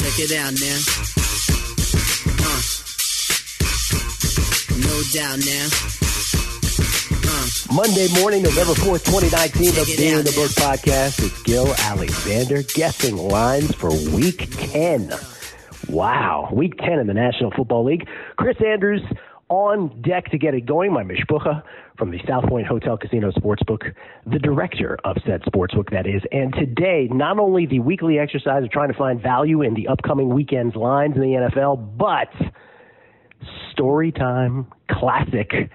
Check it out now. No doubt now. Monday morning, November 4th, 2019, the Being in the Book podcast. It's Gil Alexander guessing lines for Week 10. Wow. Week 10 in the National Football League. Chris Andrews on deck to get it going. My mishpucha from the South Point Hotel Casino Sportsbook, the director of said sportsbook, that is. And today, not only the weekly exercise of trying to find value in the upcoming weekend's lines in the NFL, but story time classic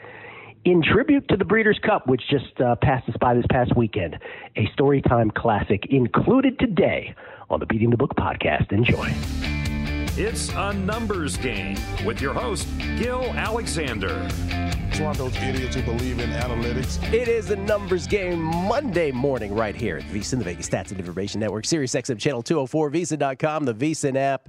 in tribute to the Breeders' Cup, which just passed us by this past weekend. A story time classic included today on the Beating the Book podcast. Enjoy. It's a numbers game with your host, Gil Alexander. It's one of those idiots who believe in analytics. It is a numbers game Monday morning right here at VSiN, the Vegas Stats and Information Network, Sirius XM Channel 204, VSiN.com, the VSiN app.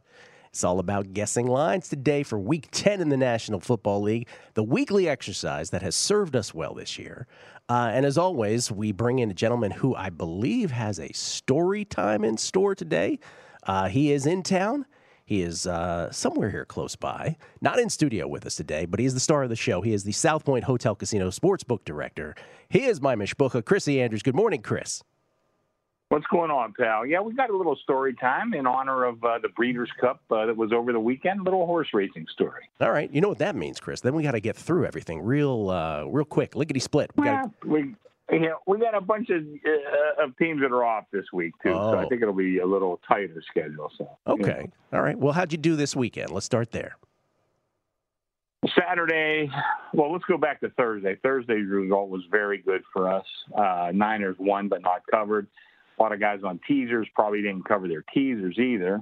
It's all about guessing lines today for Week 10 in the National Football League, the weekly exercise that has served us well this year. And as always, we bring in a gentleman who I believe has a story time in store today. He is in town. He is somewhere here close by, not in studio with us today, but he is the star of the show. He is the South Point Hotel Casino Sportsbook Director. He is my mishpucha, Chris Andrews. Good morning, Chris. What's going on, pal? Yeah, we got a little story time in honor of the Breeders' Cup that was over the weekend. Little horse racing story. All right. You know what that means, Chris. Then we got to get through everything real quick, lickety-split. We got a bunch of teams that are off this week, too, so I think it'll be a little tighter schedule. So okay. You know. All right. Well, how'd you do this weekend? Let's start there. Saturday, well, let's go back to Thursday. Thursday's result was very good for us. Niners won but not covered. A lot of guys on teasers probably didn't cover their teasers either.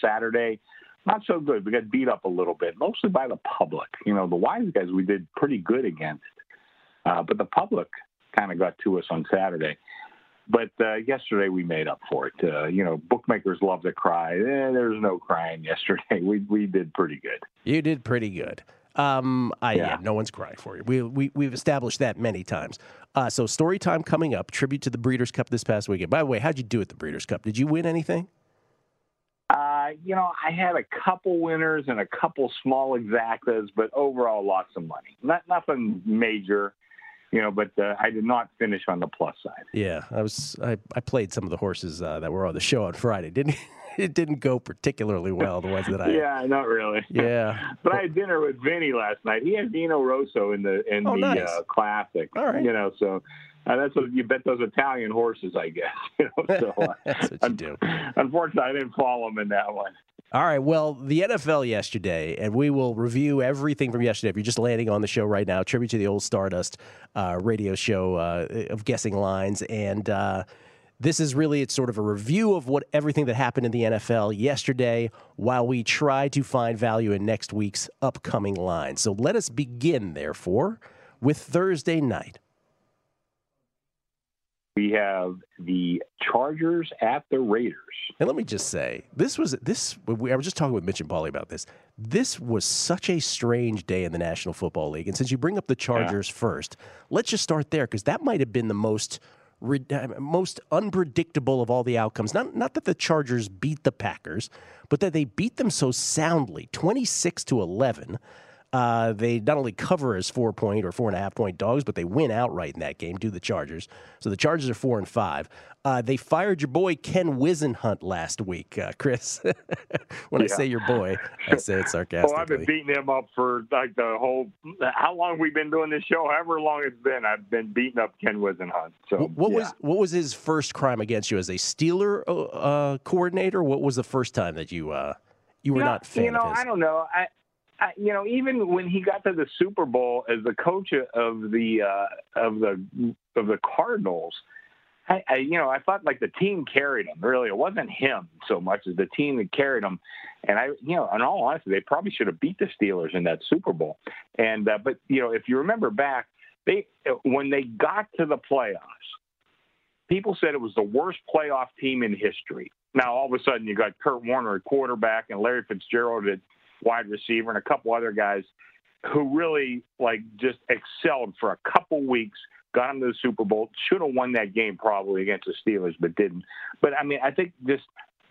Saturday, not so good. We got beat up a little bit, mostly by the public. You know, the wise guys we did pretty good against. But the public kind of got to us on Saturday. But yesterday we made up for it. You know, bookmakers love to cry. There's no crying yesterday. We did pretty good. You did pretty good. Yeah, no one's crying for you. We've established that many times. So story time coming up, tribute to the Breeders' Cup this past weekend. By the way, how'd you do at the Breeders' Cup? Did you win anything? You know, I had a couple winners and a couple small exactas, but overall lots of money. Nothing major. You know, but I did not finish on the plus side. Yeah, I played some of the horses that were on the show on Friday. It didn't go particularly well, the ones that I Yeah, not really. Yeah. But I had dinner with Vinny last night. He had Vino Rosso in the classic. All right. You know, so that's what you bet those Italian horses, I guess. You know, so that's what you do. Unfortunately, I didn't follow him in that one. All right, well, the NFL yesterday, and we will review everything from yesterday. If you're just landing on the show right now, tribute to the old Stardust radio show of guessing lines. And this is really, it's sort of a review of everything that happened in the NFL yesterday while we try to find value in next week's upcoming lines. So let us begin, therefore, with Thursday night. We have the Chargers at the Raiders. And let me just say, I was just talking with Mitch and Paulie about this. This was such a strange day in the National Football League. And since you bring up the Chargers first, let's just start there, because that might have been the most unpredictable of all the outcomes. Not that the Chargers beat the Packers, but that they beat them so soundly, 26-11. They not only cover as 4-point or 4.5-point dogs, but they win outright in that game, do the Chargers. So the Chargers are 4-5. They fired your boy Ken Whisenhunt last week, Chris. When I say your boy, I say it sarcastically. Well, I've been beating him up for like how long we've been doing this show, however long it's been, I've been beating up Ken Whisenhunt. So what was his first crime against you as a Steeler coordinator? What was the first time that you were not fan of his? I don't know. I even when he got to the Super Bowl as the coach of the Cardinals, I thought like the team carried him. Really, it wasn't him so much as the team that carried him. And in all honesty, they probably should have beat the Steelers in that Super Bowl. And but if you remember back, when they got to the playoffs, people said it was the worst playoff team in history. Now all of a sudden you got Kurt Warner at quarterback and Larry Fitzgerald at wide receiver and a couple other guys who really like just excelled for a couple weeks, got him to the Super Bowl, should have won that game probably against the Steelers, but didn't. But I mean, I think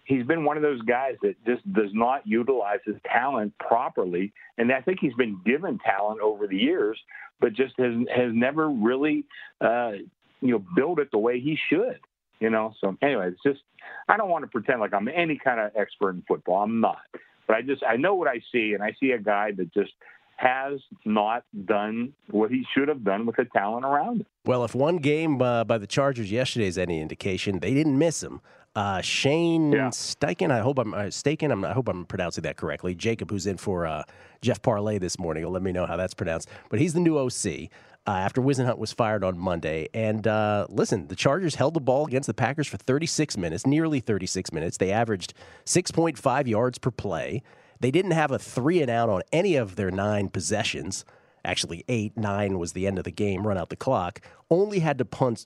he's been one of those guys that just does not utilize his talent properly. And I think he's been given talent over the years, but just has never really, built it the way he should, So anyway, it's just, I don't want to pretend like I'm any kind of expert in football. I'm not. But I know what I see, and I see a guy that just has not done what he should have done with the talent around him. Well, if one game by the Chargers yesterday is any indication, they didn't miss him. Shane Steichen, I hope I'm pronouncing that correctly. Jacob, who's in for Jeff Parlay this morning, will let me know how that's pronounced. But he's the new OC after Whisenhunt was fired on Monday. And listen, the Chargers held the ball against the Packers for 36 minutes, nearly 36 minutes. They averaged 6.5 yards per play. They didn't have a 3-and-out on any of their 9 possessions. Actually, 8-9 was the end of the game, run out the clock. Only had to punt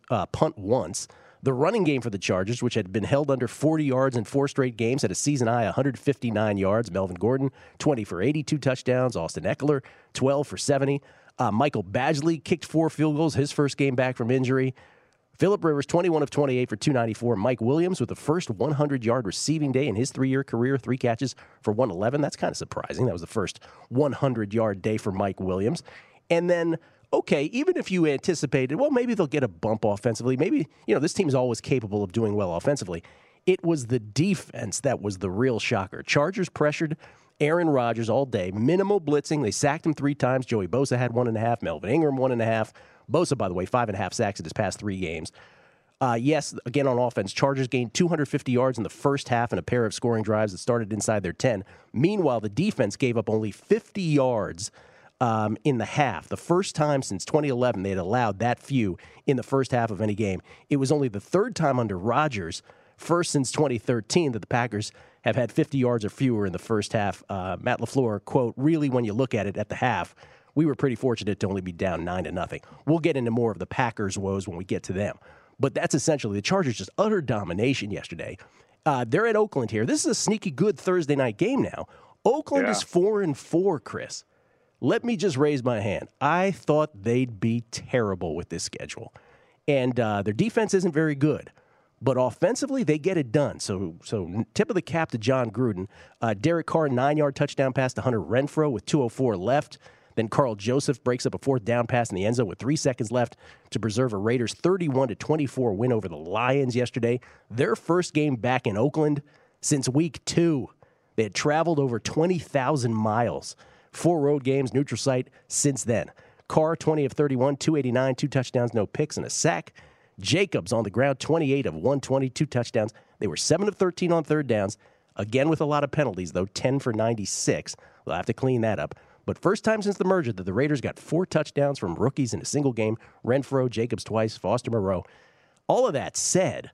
once. The running game for the Chargers, which had been held under 40 yards in 4 straight games, had a season-high 159 yards. Melvin Gordon, 20 for 82 touchdowns. Austin Eckler, 12 for 70. Michael Badgley kicked 4 field goals, his first game back from injury. Phillip Rivers, 21 of 28 for 294. Mike Williams with the first 100-yard receiving day in his 3-year career, 3 catches for 111. That's kind of surprising. That was the first 100-yard day for Mike Williams. And then, okay, even if you anticipated, well, maybe they'll get a bump offensively. Maybe, this team's always capable of doing well offensively. It was the defense that was the real shocker. Chargers pressured Aaron Rodgers all day. Minimal blitzing. They sacked him 3 times. Joey Bosa had 1.5. Melvin Ingram, 1.5. Bosa, by the way, 5.5 sacks in his past 3 games. Yes, again on offense, Chargers gained 250 yards in the first half and a pair of scoring drives that started inside their 10. Meanwhile, the defense gave up only 50 yards in the half. The first time since 2011 they had allowed that few in the first half of any game. It was only the 3rd time under Rodgers, first since 2013, that the Packers have had 50 yards or fewer in the first half. Matt LaFleur, quote, really when you look at it at the half, we were pretty fortunate to only be down 9-0. We'll get into more of the Packers' woes when we get to them. But that's essentially the Chargers, just utter domination yesterday. They're at Oakland here. This is a sneaky good Thursday night game now. Oakland is 4-4, Chris. Let me just raise my hand. I thought they'd be terrible with this schedule. And their defense isn't very good. But offensively, they get it done. So tip of the cap to John Gruden. Derek Carr, 9-yard touchdown pass to Hunter Renfrow with 2:04 left. Then Karl Joseph breaks up a 4th down pass in the end zone with 3 seconds left to preserve a Raiders 31-24 win over the Lions yesterday. Their first game back in Oakland since week 2. They had traveled over 20,000 miles. 4 road games, neutral site since then. Carr, 20 of 31, 289, 2 touchdowns, no picks, and a sack. Jacobs on the ground, 28 of 120, 2 touchdowns. They were 7 of 13 on 3rd downs. Again with a lot of penalties, though, 10 for 96. They'll have to clean that up. But first time since the merger that the Raiders got 4 touchdowns from rookies in a single game. Renfrow, Jacobs twice, Foster Moreau. All of that said,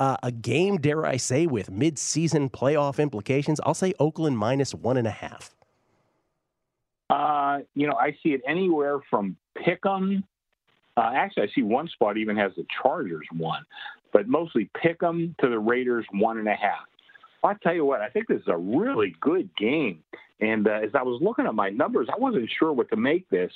a game, dare I say, with mid-season playoff implications, I'll say Oakland minus 1.5. I see it anywhere from pick 'em Actually, I see one spot even has the Chargers 1, but mostly pick them to the Raiders 1.5. I'll tell you what, I think this is a really good game. And as I was looking at my numbers, I wasn't sure what to make this.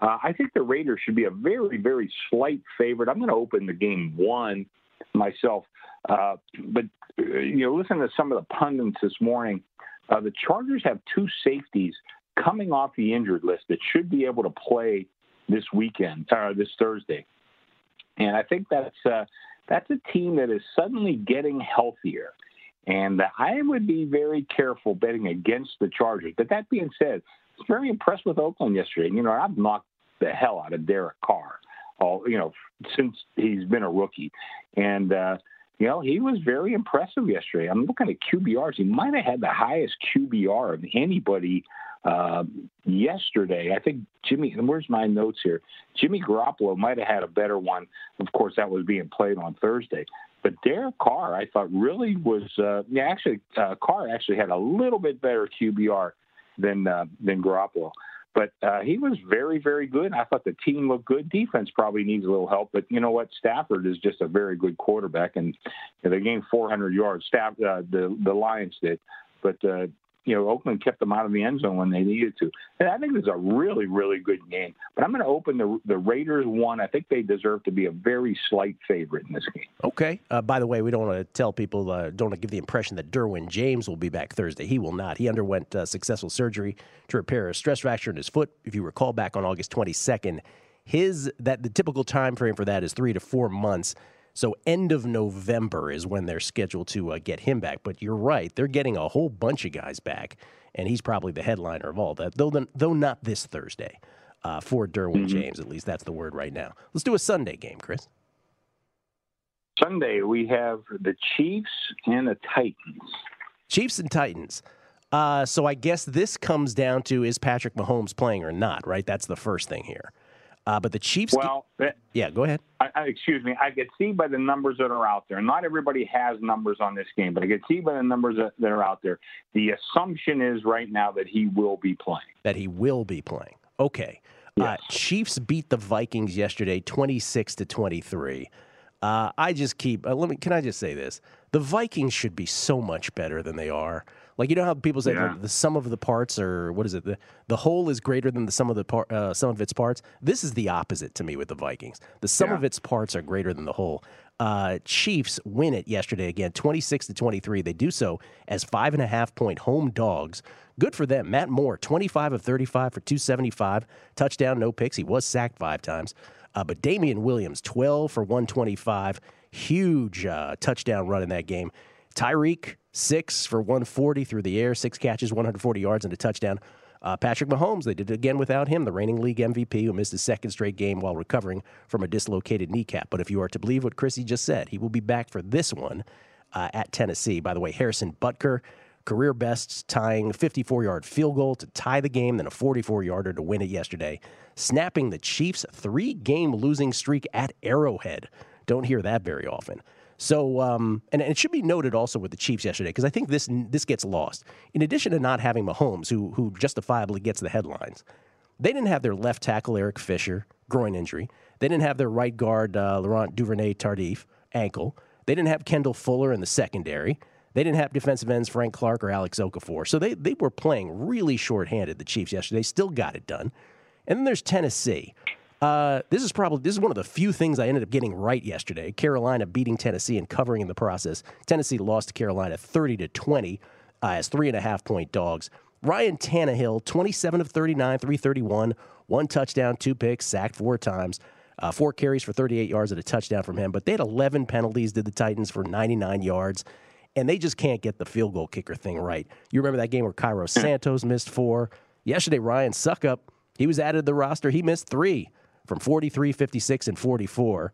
I think the Raiders should be a very, very slight favorite. I'm going to open the game 1 myself. But, listen to some of the pundits this morning. The Chargers have 2 safeties coming off the injured list that should be able to play this weekend, or this Thursday. And I think that's a team that is suddenly getting healthier. And I would be very careful betting against the Chargers. But that being said, I was very impressed with Oakland yesterday. And, I've knocked the hell out of Derek Carr, since he's been a rookie. And, he was very impressive yesterday. I'm looking at QBRs. He might have had the highest QBR of anybody yesterday. I think where's my notes here? Jimmy Garoppolo might have had a better one. Of course, that was being played on Thursday. But Derek Carr, I thought, really was Carr actually had a little bit better QBR than Garoppolo. But he was very, very good. I thought the team looked good. Defense probably needs a little help. But you know what? Stafford is just a very good quarterback. And they gained 400 yards. The Lions did. But, Oakland kept them out of the end zone when they needed to. And I think this is a really, really good game. But I'm going to open the Raiders 1. I think they deserve to be a very slight favorite in this game. Okay. By the way, we don't want to tell people, don't want to give the impression that Derwin James will be back Thursday. He will not. He underwent successful surgery to repair a stress fracture in his foot. If you recall back on August 22nd, the typical time frame for that is 3 to 4 months. So end of November is when they're scheduled to get him back. But you're right. They're getting a whole bunch of guys back, and he's probably the headliner of all that, though not this Thursday for Derwin James. At least that's the word right now. Let's do a Sunday game, Chris. Sunday we have the Chiefs and the Titans. Chiefs and Titans. So I guess this comes down to, is Patrick Mahomes playing or not, right? That's the first thing here. But the Chiefs... Well, yeah, go ahead. Excuse me. I could see by the numbers that are out there. Not everybody has numbers on this game, but I could see by the numbers that are out there. The assumption is right now that he will be playing. That he will be playing. Okay. Yes. Chiefs beat the Vikings yesterday 26-23. I just keep... can I just say this? The Vikings should be so much better than they are. Like, how people say the sum of the parts, or what is it? The whole is greater than the sum of sum of its parts. This is the opposite to me with the Vikings. The sum of its parts are greater than the whole. Chiefs win it yesterday again, 26-23. They do so as 5.5-point home dogs. Good for them. Matt Moore, 25 of 35 for 275. Touchdown, no picks. He was sacked 5 times. But Damian Williams, 12 for 125. Huge touchdown run in that game. Tyreek, 6 for 140 through the air, 6 catches, 140 yards, and a touchdown. Patrick Mahomes, they did it again without him, the reigning league MVP, who missed his 2nd straight game while recovering from a dislocated kneecap. But if you are to believe what Chrissy just said, he will be back for this one at Tennessee. By the way, Harrison Butker, career best, tying 54-yard field goal to tie the game, then a 44-yarder to win it yesterday, snapping the Chiefs' 3-game losing streak at Arrowhead. Don't hear that very often. So, and it should be noted also with the Chiefs yesterday, because I think this gets lost. In addition to not having Mahomes, who justifiably gets the headlines, they didn't have their left tackle, Eric Fisher, groin injury. They didn't have their right guard, Laurent Duvernay-Tardif, ankle. They didn't have Kendall Fuller in the secondary. They didn't have defensive ends, Frank Clark or Alex Okafor. So they were playing really shorthanded, the Chiefs yesterday. Still got it done. And then there's Tennessee. This is one of the few things I ended up getting right yesterday. Carolina beating Tennessee and covering in the process. Tennessee lost to Carolina 30-20 as 3.5-point dogs. Ryan Tannehill, 27 of 39, 331, 1 touchdown, 2 picks, sacked 4 times, 4 carries for 38 yards and a touchdown from him. But they had 11 penalties, did the Titans, for 99 yards, and they just can't get the field goal kicker thing right. You remember that game where Cairo Santos missed 4. Yesterday, Ryan Suckup, he was added to the roster. He missed 3. From 43, 56, and 44,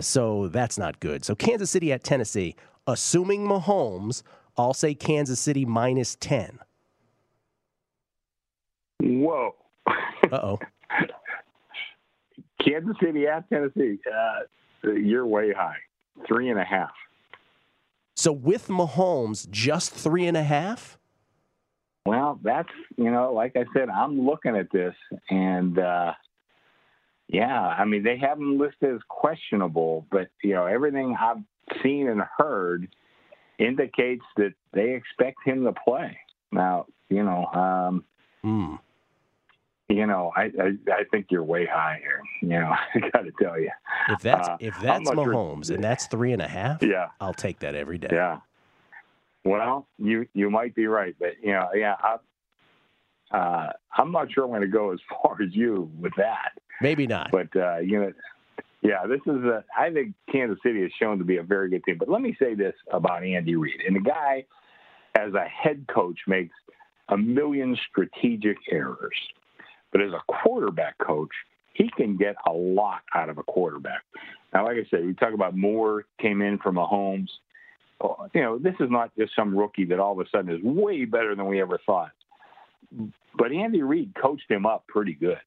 so that's not good. So Kansas City at Tennessee, assuming Mahomes, I'll say Kansas City minus 10. Whoa. Uh-oh. Kansas City at Tennessee, you're way high, 3.5. So with Mahomes, just 3.5? Well, that's, like I said, I'm looking at this, and Yeah, I mean, they have him listed as questionable, but, you know, everything I've seen and heard indicates that they expect him to play. Now, you know, you know, I think you're way high here. You know, I got to tell you. If that's Mahomes and that's 3.5, yeah, I'll take that every day. Yeah. Well, you might be right, but you know, yeah, I'm not sure I'm going to go as far as you with that. Maybe not. But you know, yeah, this is I think Kansas City is shown to be a very good team. But let me say this about Andy Reid, and the guy as a head coach makes a million strategic errors. But as a quarterback coach, he can get a lot out of a quarterback. Now, like I said, we talk about Moore came in from Mahomes. You know, this is not just some rookie that all of a sudden is way better than we ever thought. But Andy Reid coached him up pretty good.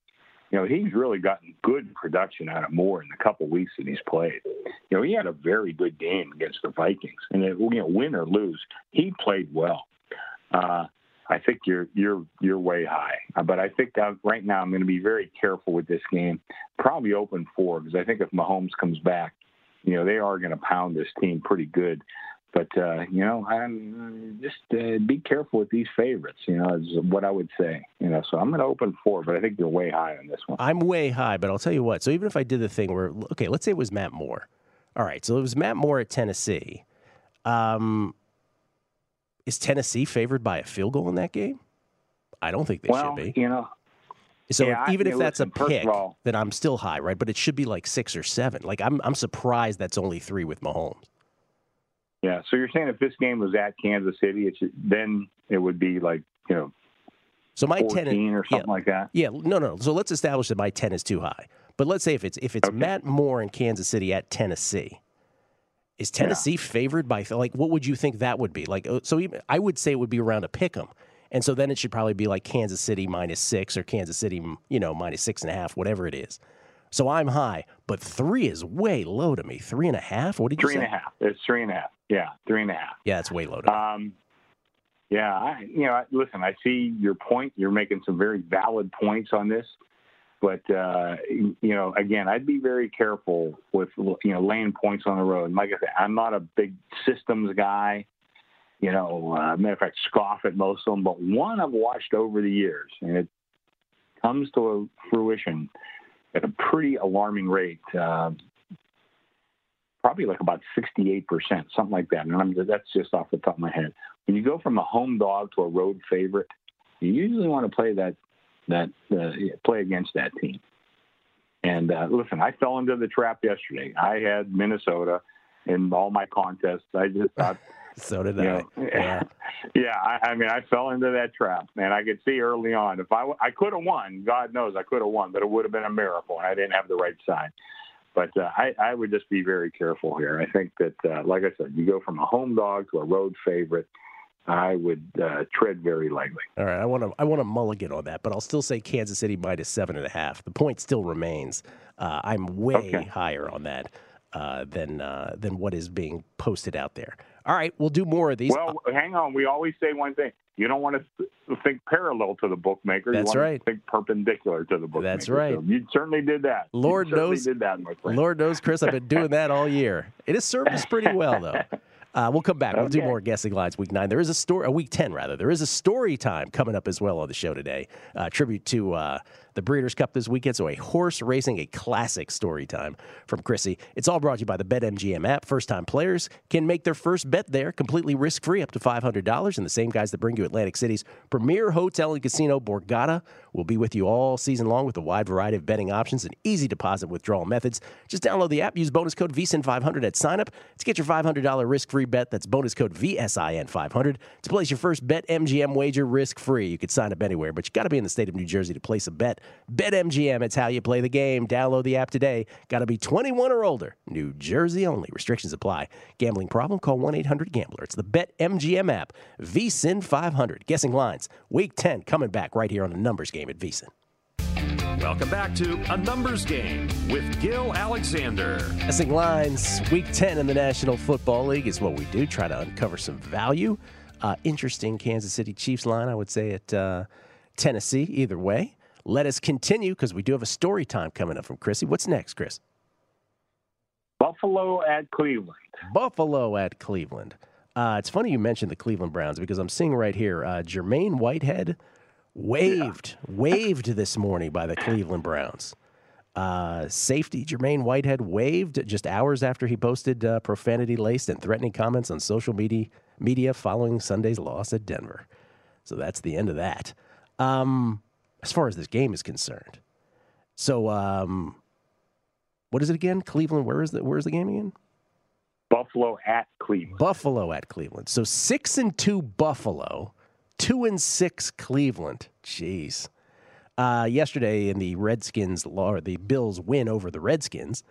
You know, he's really gotten good production out of Moore in the couple weeks that he's played. You know, he had a very good game against the Vikings. And, you know, win or lose, he played well. I think you're way high, but I think right now I'm going to be very careful with this game. Probably open 4 because I think if Mahomes comes back, you know they are going to pound this team pretty good. But you know, I'm just be careful with these favorites. You know, is what I would say. You know, so I'm going to open 4, but I think you're way high on this one. I'm way high, but I'll tell you what. So even if I did the thing where okay, let's say it was Matt Moore. All right, so it was Matt Moore at Tennessee. Is Tennessee favored by a field goal in that game? I don't think they should be. You know, so yeah, even if that's a pick, then I'm still high, right? But it should be like 6 or 7. Like I'm surprised that's only 3 with Mahomes. Yeah. So you're saying if this game was at Kansas City, then it would be like you know, so my 14 or something like that. Yeah. No. So let's establish that my 10 is too high. But let's say if it's okay. Matt Moore in Kansas City at Tennessee. Is Tennessee favored by, like, what would you think that would be? Like, so even, I would say it would be around a pick 'em. And so then it should probably be like Kansas City -6 or Kansas City, you know, -6.5, whatever it is. So I'm high, but 3 is way low to me. 3.5? What did you say? 3.5. It's 3.5. Yeah, 3.5. Yeah, it's way low to me. Yeah, listen, I see your point. You're making some very valid points on this. But, you know, again, I'd be very careful with, you know, laying points on the road. Like I said, I'm not a big systems guy. You know, matter of fact, scoff at most of them. But one I've watched over the years, and it comes to fruition at a pretty alarming rate, probably like about 68%, something like that. And that's just off the top of my head. When you go from a home dog to a road favorite, you usually want to play play against that team. And listen, I fell into the trap yesterday. I had Minnesota in all my contests. I just thought. So did I. Know, yeah. Yeah. I mean, I fell into that trap, and I could see early on if I could have won, God knows I could have won, but it would have been a miracle. And I didn't have the right side, but I would just be very careful here. I think that, like I said, you go from a home dog to a road favorite. I would tread very lightly. All right, I want to mulligan on that, but I'll still say Kansas City -7.5. The point still remains. I'm way higher on that than what is being posted out there. All right, we'll do more of these. Well, hang on. We always say one thing: you don't want to think parallel to the bookmaker. That's you want to think perpendicular to the bookmaker. That's right. So you certainly did that. Lord knows, Chris, I've been doing that all year. It has served us pretty well, though. We'll come back. We'll do more guessing lines week 9. There is a story, week 10 rather. There is a story time coming up as well on the show today. Tribute to the Breeders' Cup this weekend. So a horse racing, a classic story time from Chrissy. It's all brought to you by the BetMGM app. First-time players can make their first bet there completely risk-free up to $500. And the same guys that bring you Atlantic City's premier hotel and casino, Borgata, will be with you all season long with a wide variety of betting options and easy deposit withdrawal methods. Just download the app. Use bonus code VSIN500 at sign-up to get your $500 risk-free bet. That's bonus code VSIN500 to place your first BetMGM wager risk-free. You could sign up anywhere, but you got to be in the state of New Jersey to place a bet. BetMGM, it's how you play the game. Download the app today. Got to be 21 or older. New Jersey only. Restrictions apply. Gambling problem? Call 1-800-GAMBLER. It's the BetMGM app. VSIN 500. Guessing lines. Week 10 coming back right here on A Numbers Game at VSIN. Welcome back to A Numbers Game with Gil Alexander. Guessing lines, week 10 in the National Football League is what we do, try to uncover some value. Interesting Kansas City Chiefs line, I would say, at Tennessee, either way. let us continue because we do have a story time coming up from Chrissy. What's next, Chris? Buffalo at Cleveland. Buffalo at Cleveland. It's funny you mentioned the Cleveland Browns because I'm seeing right here Jermaine Whitehead waived this morning by the Cleveland Browns. Safety Jermaine Whitehead waived just hours after he posted profanity-laced and threatening comments on social media following Sunday's loss at Denver. So that's the end of that. As far as this game is concerned. So what is it again? Cleveland, where is the game again? Buffalo at Cleveland. Buffalo at Cleveland. So 6-2 Buffalo, 2-6 Cleveland. Jeez. Yesterday in the Redskins, or the Bills win over the Redskins,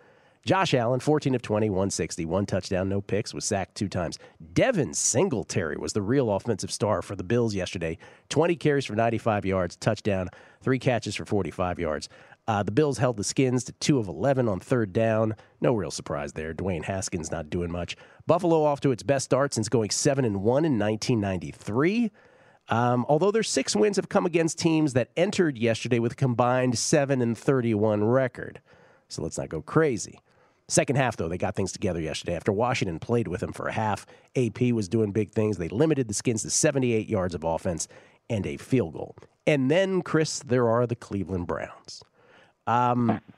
Josh Allen, 14 of 20, 160, one touchdown, no picks, was sacked two times. Devin Singletary was the real offensive star for the Bills yesterday. 20 carries for 95 yards, touchdown, 3 catches for 45 yards. The Bills held the Skins to 2 of 11 on third down. No real surprise there. Dwayne Haskins not doing much. Buffalo off to its best start since going 7-1 in 1993. Although their 6 wins have come against teams that entered yesterday with a combined 7-31 record. So let's not go crazy. Second half, though, they got things together yesterday. After Washington played with them for a half, AP was doing big things. They limited the Skins to 78 yards of offense and a field goal. And then, Chris, there are the Cleveland Browns.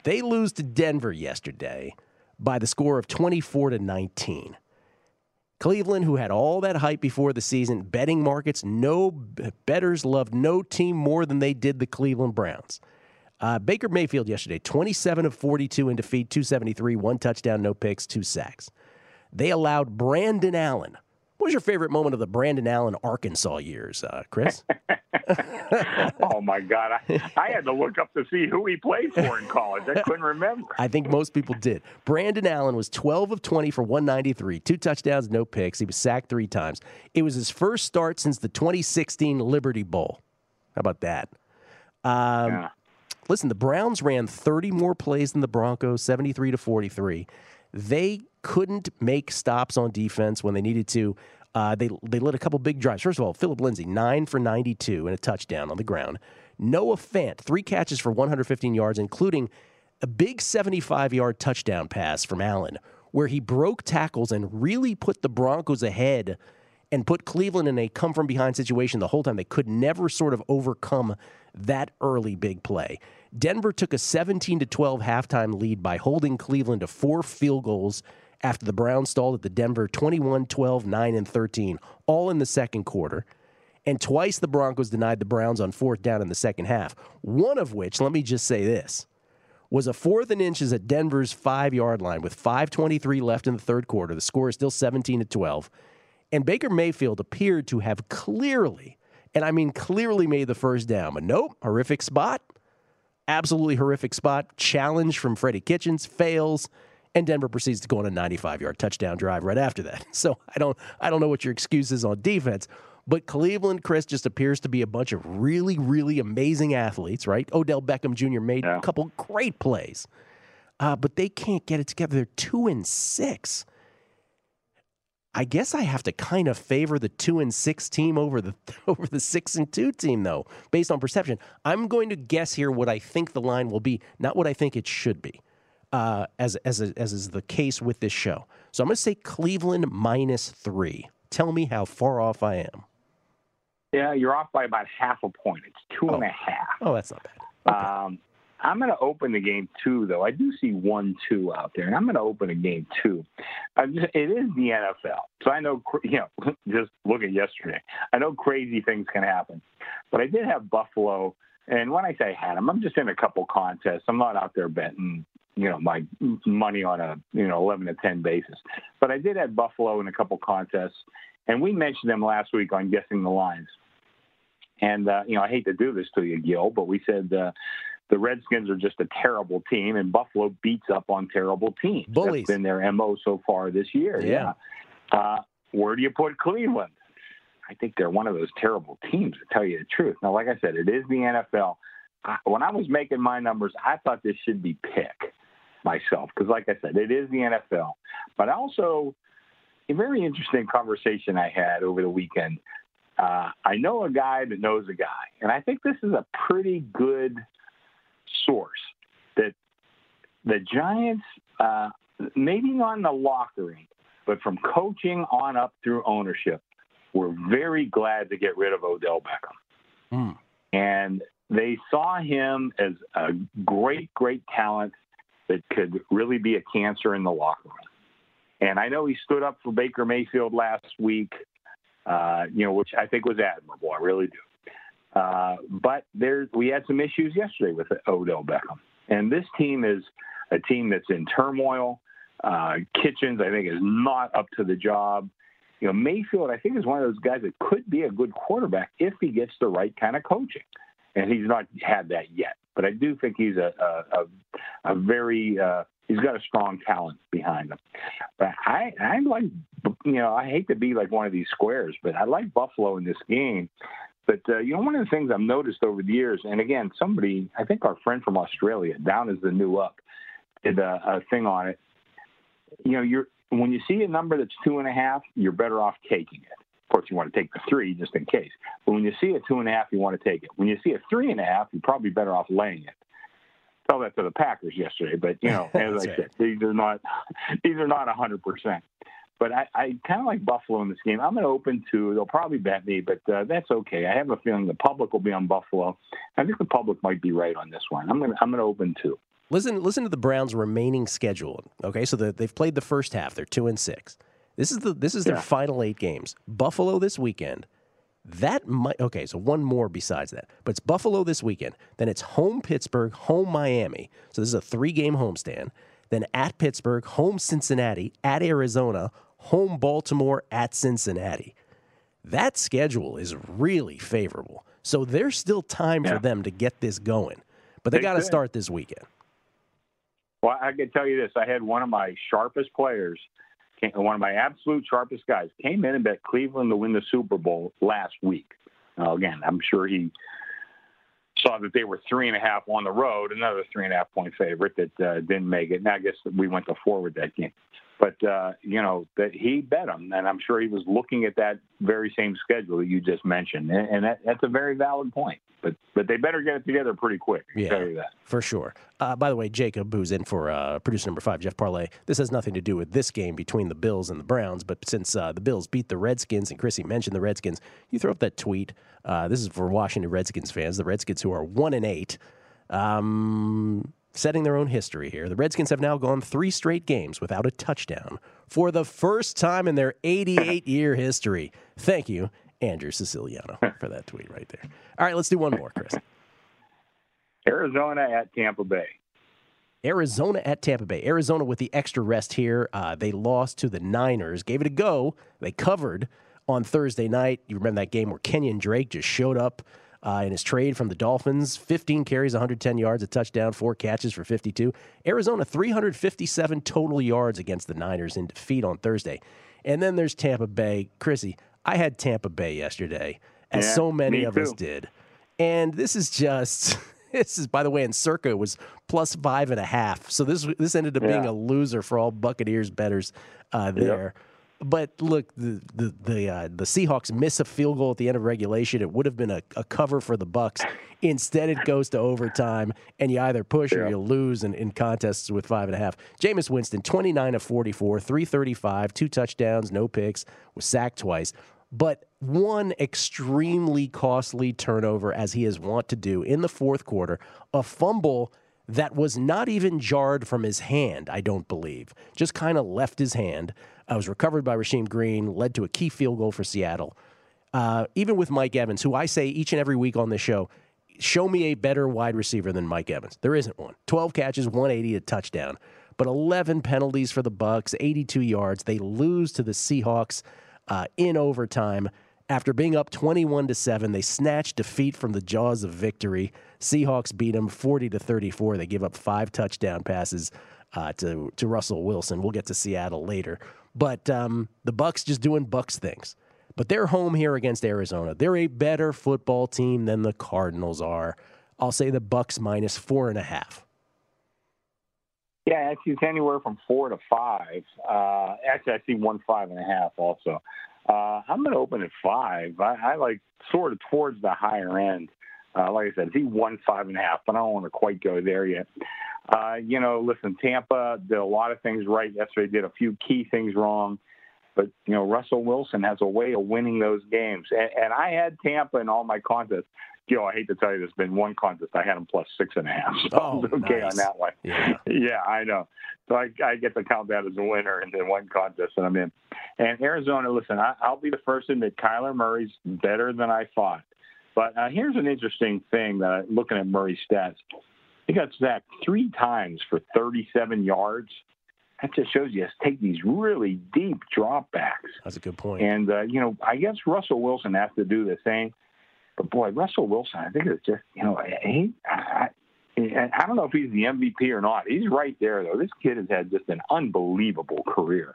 They lose to Denver yesterday by the score of 24-19. Cleveland, who had all that hype before the season, betting markets, no bettors loved no team more than they did the Cleveland Browns. Baker Mayfield yesterday, 27 of 42 in defeat, 273, one touchdown, no picks, 2 sacks. They allowed Brandon Allen. What was your favorite moment of the Brandon Allen Arkansas years, Chris? Oh, my God. I had to look up to see who he played for in college. I couldn't remember. I think most people did. Brandon Allen was 12 of 20 for 193, 2 touchdowns, no picks. He was sacked 3 times. It was his first start since the 2016 Liberty Bowl. How about that? Yeah. Listen, the Browns ran 30 more plays than the Broncos, 73-43. They couldn't make stops on defense when they needed to. They let a couple big drives. First of all, Phillip Lindsay, 9 for 92 and a touchdown on the ground. Noah Fant, 3 catches for 115 yards, including a big 75-yard touchdown pass from Allen, where he broke tackles and really put the Broncos ahead and put Cleveland in a come-from-behind situation the whole time. They could never sort of overcome that early big play. Denver took a 17-12 halftime lead by holding Cleveland to 4 field goals after the Browns stalled at the Denver 21, 12, 9, and 13, all in the second quarter. And twice the Broncos denied the Browns on fourth down in the second half, one of which, let me just say this, was a 4th and inches at Denver's 5-yard line with 5:23 left in the third quarter. The score is still 17-12. And Baker Mayfield appeared to have clearly, and I mean clearly, made the first down. But nope, horrific spot. Absolutely horrific spot. Challenge from Freddie Kitchens, fails, and Denver proceeds to go on a 95-yard touchdown drive right after that. So I don't know what your excuse is on defense, but Cleveland, Chris, just appears to be a bunch of really, really amazing athletes, right? Odell Beckham Jr. made a couple great plays, but they can't get it together. They're 2-6. I guess I have to kind of favor the 2-6 team over the 6-2 team, though, based on perception. I'm going to guess here what I think the line will be, not what I think it should be, as is the case with this show. So I'm going to say Cleveland -3. Tell me how far off I am. Yeah, you're off by about half a point. It's 2.5. Oh, that's not bad. Okay. I'm going to open the game 2, though. I do see 1-2 out there, and I'm going to open a game 2. It is the NFL, so I know, just look at yesterday. I know crazy things can happen, but I did have Buffalo, and when I say I had them, I'm just in a couple contests. I'm not out there betting, my money on a 11-10 basis, but I did have Buffalo in a couple contests, and we mentioned them last week on guessing the lines. And I hate to do this to you, Gil, but we said the Redskins are just a terrible team, and Buffalo beats up on terrible teams. Bullies. That's been their MO so far this year. Yeah. Where do you put Cleveland? I think they're one of those terrible teams, to tell you the truth. Now, like I said, it is the NFL. When I was making my numbers, I thought this should be pick myself because, like I said, it is the NFL. But also, a very interesting conversation I had over the weekend. I know a guy that knows a guy, and I think this is a pretty good source that the Giants, maybe not in the locker room, but from coaching on up through ownership, were very glad to get rid of Odell Beckham. Mm. And they saw him as a great, great talent that could really be a cancer in the locker room. And I know he stood up for Baker Mayfield last week, which I think was admirable. I really do. But we had some issues yesterday with Odell Beckham. And this team is a team that's in turmoil. Kitchens, I think, is not up to the job. You know, Mayfield, I think, is one of those guys that could be a good quarterback if he gets the right kind of coaching. And he's not had that yet. But I do think he's a very he's got a strong talent behind him. But I like, I hate to be like one of these squares, but I like Buffalo in this game. But, one of the things I've noticed over the years, and again, somebody, I think our friend from Australia, Down is the New Up, did a thing on it. You know, when you see a number that's 2.5, you're better off taking it. Of course, you want to take the 3 just in case. But when you see a 2.5, you want to take it. When you see a 3.5, you're probably better off laying it. I tell that to the Packers yesterday, but, as I said, these are not 100%. But I kind of like Buffalo in this game. I'm going to open to, they'll probably bet me, but that's okay. I have a feeling the public will be on Buffalo. I think the public might be right on this one. I'm going to open to. Listen to the Browns' remaining schedule. Okay, so they've played the first half. They're 2-6. This is their final 8 games. Buffalo this weekend. That might so one more besides that, but it's Buffalo this weekend. Then it's home Pittsburgh, home Miami. So this is a 3-game homestand. Then at Pittsburgh, home Cincinnati, at Arizona, home Baltimore, at Cincinnati. That schedule is really favorable. So there's still time for them to get this going, but they got to start this weekend. Well, I can tell you this. I had one of my sharpest players, one of my absolute sharpest guys, came in and bet Cleveland to win the Super Bowl last week. Now, again, I'm sure he saw that they were 3.5 on the road, another 3.5-point favorite that didn't make it. And I guess we went to 4 with that game. But, that he bet them, and I'm sure he was looking at that very same schedule that you just mentioned. And that's a very valid point. But they better get it together pretty quick. Yeah, tell you that. For sure. By the way, Jacob, who's in for producer number 5, Jeff Parlay, this has nothing to do with this game between the Bills and the Browns. But since the Bills beat the Redskins, and Chrissy mentioned the Redskins, you throw up that tweet. This is for Washington Redskins fans, the Redskins who are 1-8. Setting their own history here. The Redskins have now gone 3 straight games without a touchdown for the first time in their 88-year history. Thank you, Andrew Siciliano, for that tweet right there. All right, let's do one more, Chris. Arizona at Tampa Bay. Arizona with the extra rest here. They lost to the Niners. Gave it a go. They covered on Thursday night. You remember that game where Kenyon Drake just showed up in his trade from the Dolphins, 15 carries, 110 yards, a touchdown, 4 catches for 52. Arizona, 357 total yards against the Niners in defeat on Thursday. And then there's Tampa Bay. Chrissy, I had Tampa Bay yesterday, as so many of us did. And this is, by the way, in Circa was plus 5.5. So this ended up being a loser for all Buccaneers bettors there. Yep. But look, the Seahawks miss a field goal at the end of regulation. It would have been a cover for the Bucs. Instead, it goes to overtime, and you either push or you lose in contests with 5.5. Jameis Winston, 29 of 44, 335, 2 touchdowns, no picks, was sacked twice, but one extremely costly turnover, as he is wont to do in the fourth quarter, a fumble that was not even jarred from his hand, I don't believe, just kind of left his hand. I was recovered by Rasheem Green, led to a key field goal for Seattle. Even with Mike Evans, who I say each and every week on this show, show me a better wide receiver than Mike Evans. There isn't one. 12 catches, 180, a touchdown. But 11 penalties for the Bucs, 82 yards. They lose to the Seahawks in overtime. After being up 21-7, they snatch defeat from the jaws of victory. Seahawks beat them 40-34. They give up 5 touchdown passes to Russell Wilson. We'll get to Seattle later. But the Bucs just doing Bucs things. But they're home here against Arizona. They're a better football team than the Cardinals are. I'll say the Bucs minus 4.5. Yeah, actually, it's anywhere from 4 to 5. Actually, I see 1 5.5 also. I'm going to open at 5. I like sort of towards the higher end. Like I said, he won 5.5, but I don't want to quite go there yet. You know, listen, Tampa did a lot of things right yesterday, did a few key things wrong. But, you know, Russell Wilson has a way of winning those games. And I had Tampa in all my contests. Joe, I hate to tell you, there's been one contest I had him plus 6.5. So I was okay on that one. Yeah, I know. So I get to count that as a winner and then one contest that I'm in. And Arizona, listen, I'll be the first to admit Kyler Murray's better than I thought. But here's an interesting thing that looking at Murray's stats. He got sacked 3 times for 37 yards. That just shows you take these really deep dropbacks. That's a good point. And, you know, I guess Russell Wilson has to do the same. But, boy, Russell Wilson, I think it's just, you know, I don't know if he's the MVP or not. He's right there, though. This kid has had just an unbelievable career.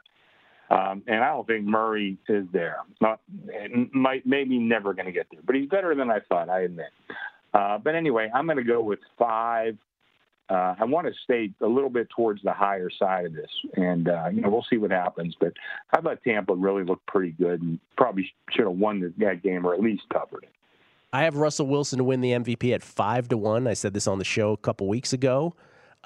And I don't think Murray is there. Maybe never going to get there. But he's better than I thought, I admit. But anyway, I'm going to go with 5. I want to stay a little bit towards the higher side of this, and you know, we'll see what happens. But I thought Tampa really looked pretty good and probably should have won that game or at least covered it. I have Russell Wilson to win the MVP at 5-1. I said this on the show a couple weeks ago.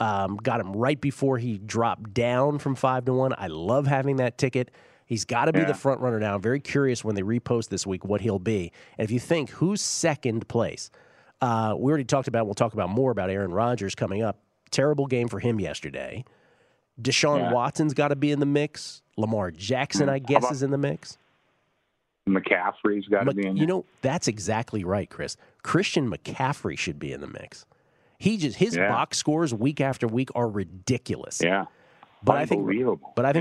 Got him right before he dropped down from 5-1. I love having that ticket. He's got to be the front runner now. I'm very curious when they repost this week what he'll be. And if you think who's second place. We already talked about, we'll talk about more about Aaron Rodgers coming up. Terrible game for him yesterday. Deshaun Watson's got to be in the mix. Lamar Jackson, I guess, is in the mix. McCaffrey's got to be in the mix. You know, that's exactly right, Chris. Christian McCaffrey should be in the mix. He just his box scores week after week are ridiculous. Yeah, but I think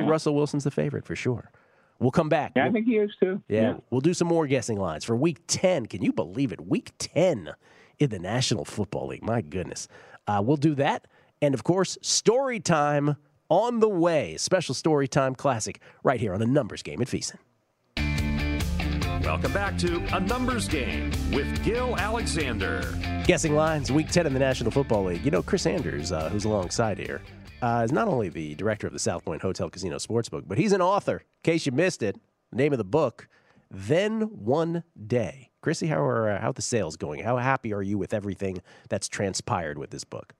Russell Wilson's the favorite for sure. We'll come back. Yeah, I think he is too. Yeah, we'll do some more guessing lines for Week 10. Can you believe it? Week 10. In the National Football League. My goodness. We'll do that. And, of course, story time on the way. Special story time classic right here on A Numbers Game at VSiN. Welcome back to A Numbers Game with Gil Alexander. Guessing lines, Week 10 in the National Football League. You know, Chris Andrews, who's alongside here, is not only the director of the South Point Hotel Casino Sportsbook, but he's an author. In case you missed it, name of the book, Then One Day. Chrissy, how are the sales going? How happy are you with everything that's transpired with this book?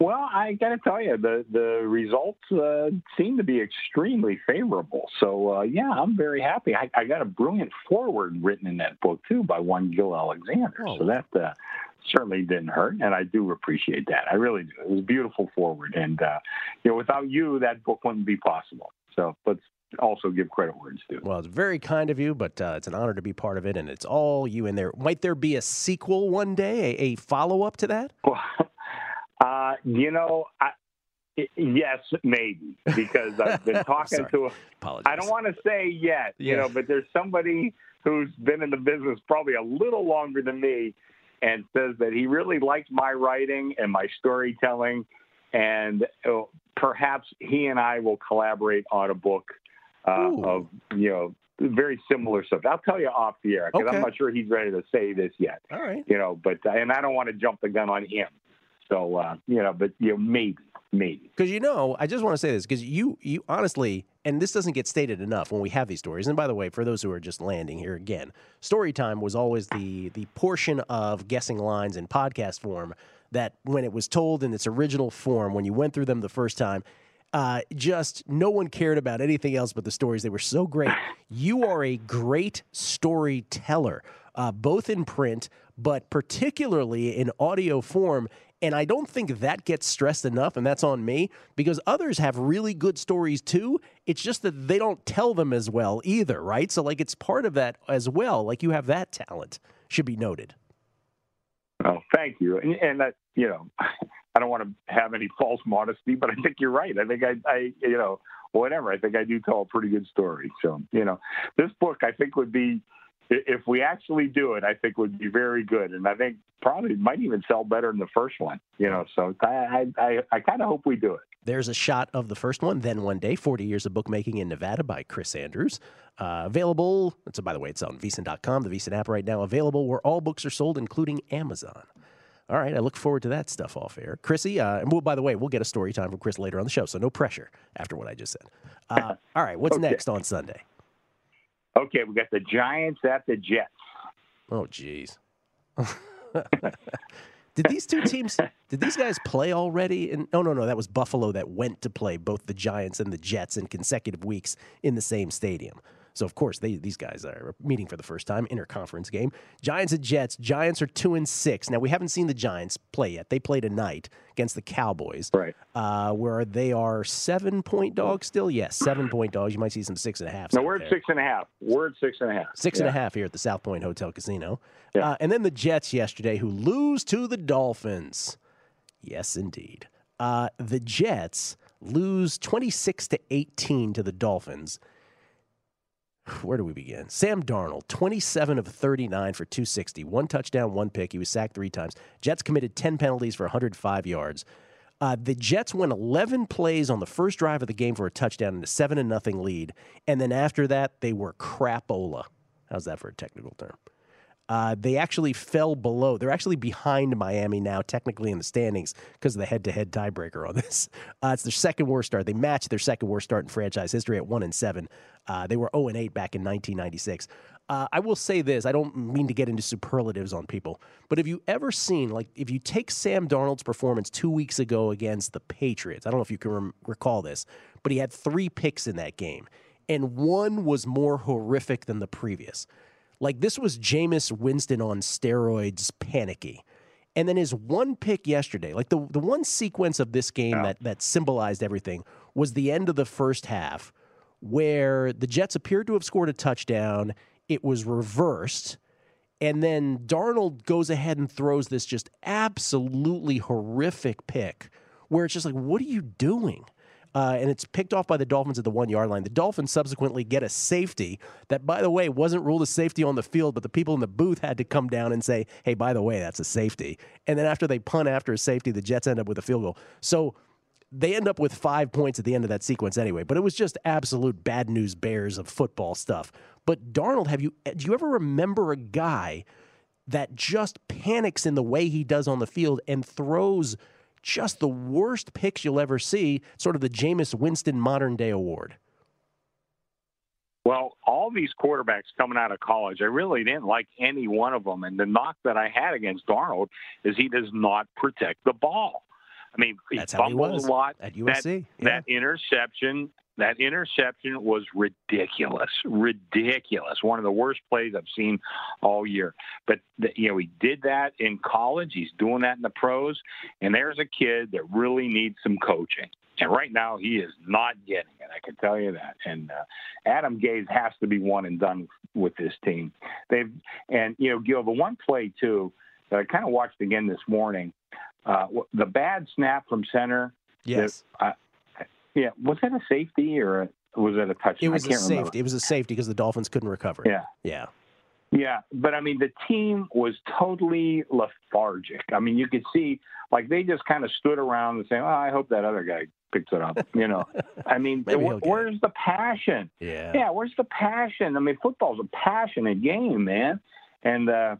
Well, I got to tell you, the results seem to be extremely favorable. So, yeah, I'm very happy. I got a brilliant foreword written in that book, too, by one Gil Alexander. Oh. So that certainly didn't hurt, and I do appreciate that. I really do. It was a beautiful foreword. And, you know, without you, that book wouldn't be possible. So let's also give credit where it's due. Well, it's very kind of you, but it's an honor to be part of it, and it's all you in there. Might there be a sequel one day, a follow-up to that? Well, you know, yes, maybe, because I've been talking to Apologies. I don't want to say yet, you know, but there's somebody who's been in the business probably a little longer than me and says that he really liked my writing and my storytelling, and perhaps he and I will collaborate on a book of, you know, very similar stuff. I'll tell you off the air because I'm not sure he's ready to say this yet. All right. You know, but and I don't want to jump the gun on him. So, you know, but you know, maybe. Because, you know, I just want to say this because you honestly, and this doesn't get stated enough when we have these stories. And by the way, for those who are just landing here again, story time was always the portion of guessing lines in podcast form that when it was told in its original form, when you went through them the first time, just no one cared about anything else but the stories. They were so great. You are a great storyteller, both in print, but particularly in audio form. And I don't think that gets stressed enough, and that's on me, because others have really good stories too. It's just that they don't tell them as well either, right? So, like, it's part of that as well. Like, you have that talent, should be noted. Oh, thank you. And that, you know, I don't want to have any false modesty, but I think you're right. I think I you know, whatever. I think I do tell a pretty good story. So, you know, this book I think would be, if we actually do it, I think would be very good. And I think probably might even sell better than the first one, you know, so I kind of hope we do it. There's a shot of the first one, Then One Day, 40 Years of Bookmaking in Nevada by Chris Andrews. Available, so by the way, it's on VSiN.com, the VSiN app right now, available where all books are sold, including Amazon. All right, I look forward to that stuff off air. Chrissy, and well, by the way, we'll get a story time from Chris later on the show, so no pressure after what I just said. All right, what's next on Sunday? Okay, we got the Giants at the Jets. Oh, geez. Did these two teams, did these guys play already? And no, that was Buffalo that went to play both the Giants and the Jets in consecutive weeks in the same stadium. So, of course, these guys are meeting for the first time, interconference game. Giants and Jets. Giants are 2-6. Now, we haven't seen the Giants play yet. They play tonight against the Cowboys. Right. Where they are 7-point dogs still? Yes, 7-point dogs. You might see some 6.5. No, we're at 6.5. We're at 6.5. Six and a half here at the South Point Hotel Casino. Yeah. And then the Jets yesterday, who lose to the Dolphins. Yes, indeed. The Jets lose 26-18 to the Dolphins. Where do we begin? Sam Darnold, 27 of 39 for 260. One touchdown, one pick. He was sacked 3 times. Jets committed 10 penalties for 105 yards. The Jets went 11 plays on the first drive of the game for a touchdown and a 7-0 lead. And then after that, they were crapola. How's that for a technical term? They actually fell below. They're actually behind Miami now, technically in the standings, because of the head-to-head tiebreaker on this. It's their second worst start. They matched their second worst start in franchise history at 1-7. They were 0-8 back in 1996. I will say this. I don't mean to get into superlatives on people, but have you ever seen, like, if you take Sam Darnold's performance 2 weeks ago against the Patriots, I don't know if you can recall this, but he had 3 picks in that game, and one was more horrific than the previous. Like, this was Jameis Winston on steroids, panicky. And then his one pick yesterday, like the one sequence of this game that symbolized everything was the end of the first half where the Jets appeared to have scored a touchdown. It was reversed. And then Darnold goes ahead and throws this just absolutely horrific pick where it's just like, what are you doing? And it's picked off by the Dolphins at the 1-yard line. The Dolphins subsequently get a safety that, by the way, wasn't ruled a safety on the field, but the people in the booth had to come down and say, hey, by the way, that's a safety. And then after they punt after a safety, the Jets end up with a field goal. So they end up with 5 points at the end of that sequence anyway. But it was just absolute bad news bears of football stuff. But Darnold, do you ever remember a guy that just panics in the way he does on the field and throws just the worst picks you'll ever see, sort of the Jameis Winston modern day award? Well, all these quarterbacks coming out of college, I really didn't like any one of them. And the knock that I had against Darnold is he does not protect the ball. I mean, he fumbles a lot at USC. That interception was ridiculous. Ridiculous. One of the worst plays I've seen all year. But, he did that in college. He's doing that in the pros. And there's a kid that really needs some coaching. And right now he is not getting it. I can tell you that. And Adam Gase has to be one and done with this team. Gil, the one play, too, that I kind of watched again this morning, the bad snap from center. Yes. Yeah, was that a safety or was that a touchdown? It was I can't a safety. Remember. It was a safety because the Dolphins couldn't recover. Yeah. But I mean, the team was totally lethargic. I mean, you could see like they just kind of stood around and saying, "Oh, I hope that other guy picks it up." I mean, where's the passion? Yeah. Where's the passion? I mean, football's a passionate game, man. And I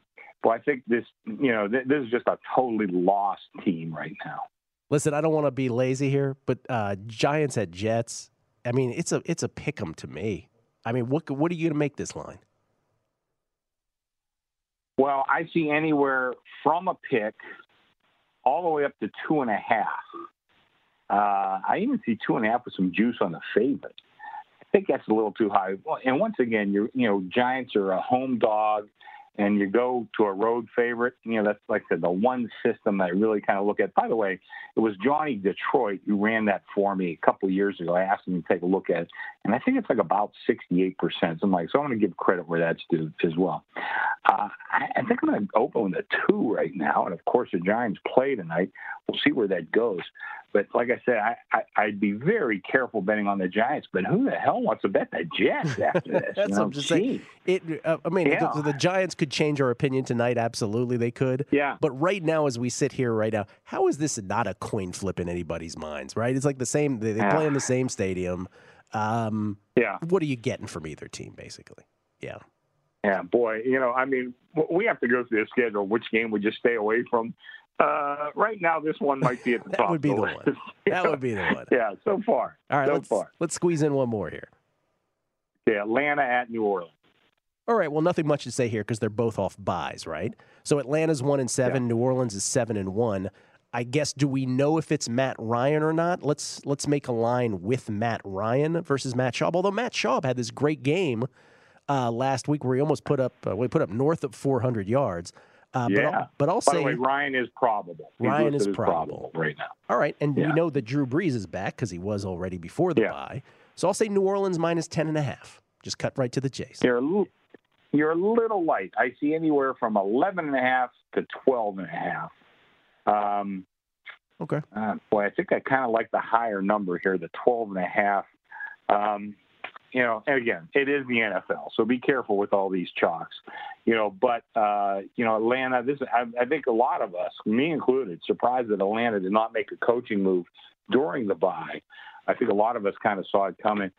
think this is just a totally lost team right now. Listen, I don't want to be lazy here, but Giants at Jets, I mean, it's a pick 'em to me. I mean, what are you going to make this line? Well, I see anywhere from a pick all the way up to 2.5. I even see 2.5 with some juice on the favorite. I think that's a little too high. And once again, Giants are a home dog. And you go to a road favorite, that's like the one system I really kind of look at. By the way, it was Johnny Detroit who ran that for me a couple of years ago. I asked him to take a look at it, and I think it's like about 68%. So I want to give credit where that's due as well. I think I'm going to open the 2 right now, and of course the Giants play tonight. We'll see where that goes. But like I said, I'd be very careful betting on the Giants. But who the hell wants to bet the Jets after this? That's what I'm just saying. The Giants could change our opinion tonight. Absolutely, they could. Yeah. But right now, as we sit here right now, how is this not a coin flip in anybody's minds? Right? It's like the same. They play in the same stadium. What are you getting from either team, basically? Yeah. Yeah, boy. We have to go through the schedule. Which game would you stay away from? Right now, this one might be at the top. That would be the one. That would be the one. Yeah, so far. All right, let's squeeze in one more here. Yeah, Atlanta at New Orleans. All right, well, nothing much to say here because they're both off buys, right? So Atlanta's 1-7, yeah. New Orleans is 7-1. I guess, do we know if it's Matt Ryan or not? Let's make a line with Matt Ryan versus Matt Schaub. Although Matt Schaub had this great game last week where he almost put up north of 400 yards. But I'll say, by the way, Ryan is probable. Ryan is probable right now. All right, and we know that Drew Brees is back because he was already before the bye. So I'll say New Orleans minus 10.5. Just cut right to the chase. You're a little light. I see anywhere from 11.5 to 12.5. Okay. I think I kind of like the higher number here, the 12.5. And again, it is the NFL, so be careful with all these chalks. But Atlanta, I think a lot of us, me included, surprised that Atlanta did not make a coaching move during the bye. I think a lot of us kind of saw it coming.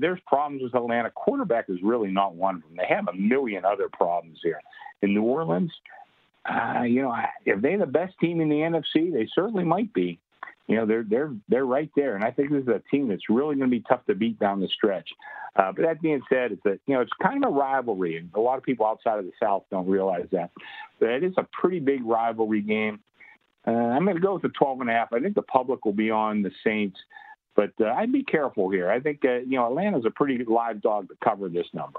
There's problems with Atlanta. Quarterback is really not one of them. They have a million other problems here. In New Orleans, if they're the best team in the NFC, they certainly might be. They're right there, and I think this is a team that's really going to be tough to beat down the stretch. But that being said, it's kind of a rivalry, and a lot of people outside of the South don't realize that. But it is a pretty big rivalry game. I'm going to go with the 12.5. I think the public will be on the Saints. But I'd be careful here. I think, Atlanta's a pretty good live dog to cover this number.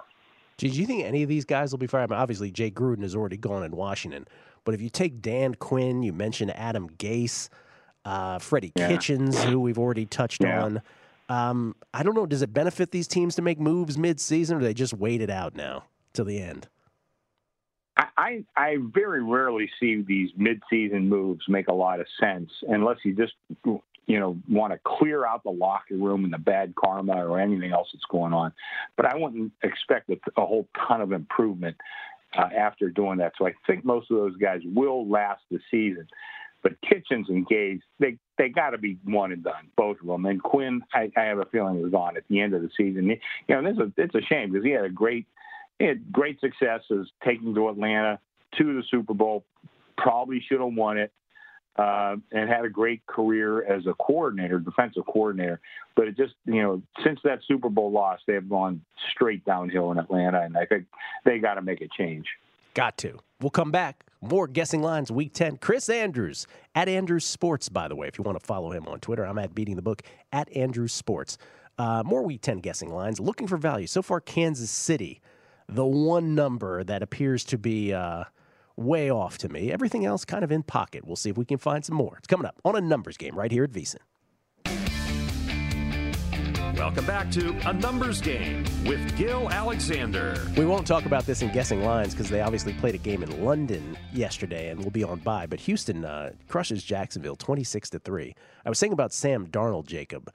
Do you think any of these guys will be fired? I mean, obviously, Jay Gruden is already gone in Washington. But if you take Dan Quinn, you mentioned Adam Gase, Freddie Kitchens, who we've already touched on. I don't know. Does it benefit these teams to make moves midseason, or do they just wait it out now till the end? I very rarely see these midseason moves make a lot of sense unless you just – want to clear out the locker room and the bad karma or anything else that's going on. But I wouldn't expect a whole ton of improvement after doing that. So I think most of those guys will last the season. But Kitchens and Gage, they got to be one and done, both of them. And Quinn, I have a feeling is gone at the end of the season. It's a shame because he had great success as taking to Atlanta to the Super Bowl. Probably should have won it. And had a great career as a coordinator, defensive coordinator. But it just, since that Super Bowl loss, they have gone straight downhill in Atlanta, and I think they got to make a change. Got to. We'll come back. More Guessing Lines Week 10. Chris Andrews, at Andrews Sports, by the way, if you want to follow him on Twitter. I'm at Beating the Book, at Andrews Sports. More Week 10 Guessing Lines. Looking for value. So far, Kansas City, the one number that appears to be... way off to me. Everything else kind of in pocket. We'll see if we can find some more. It's coming up on A Numbers Game right here at VSiN. Welcome back to A Numbers Game with Gil Alexander. We won't talk about this in Guessing Lines because they obviously played a game in London yesterday and will be on bye. But Houston crushes Jacksonville 26-3. I was saying about Sam Darnold, Jacob.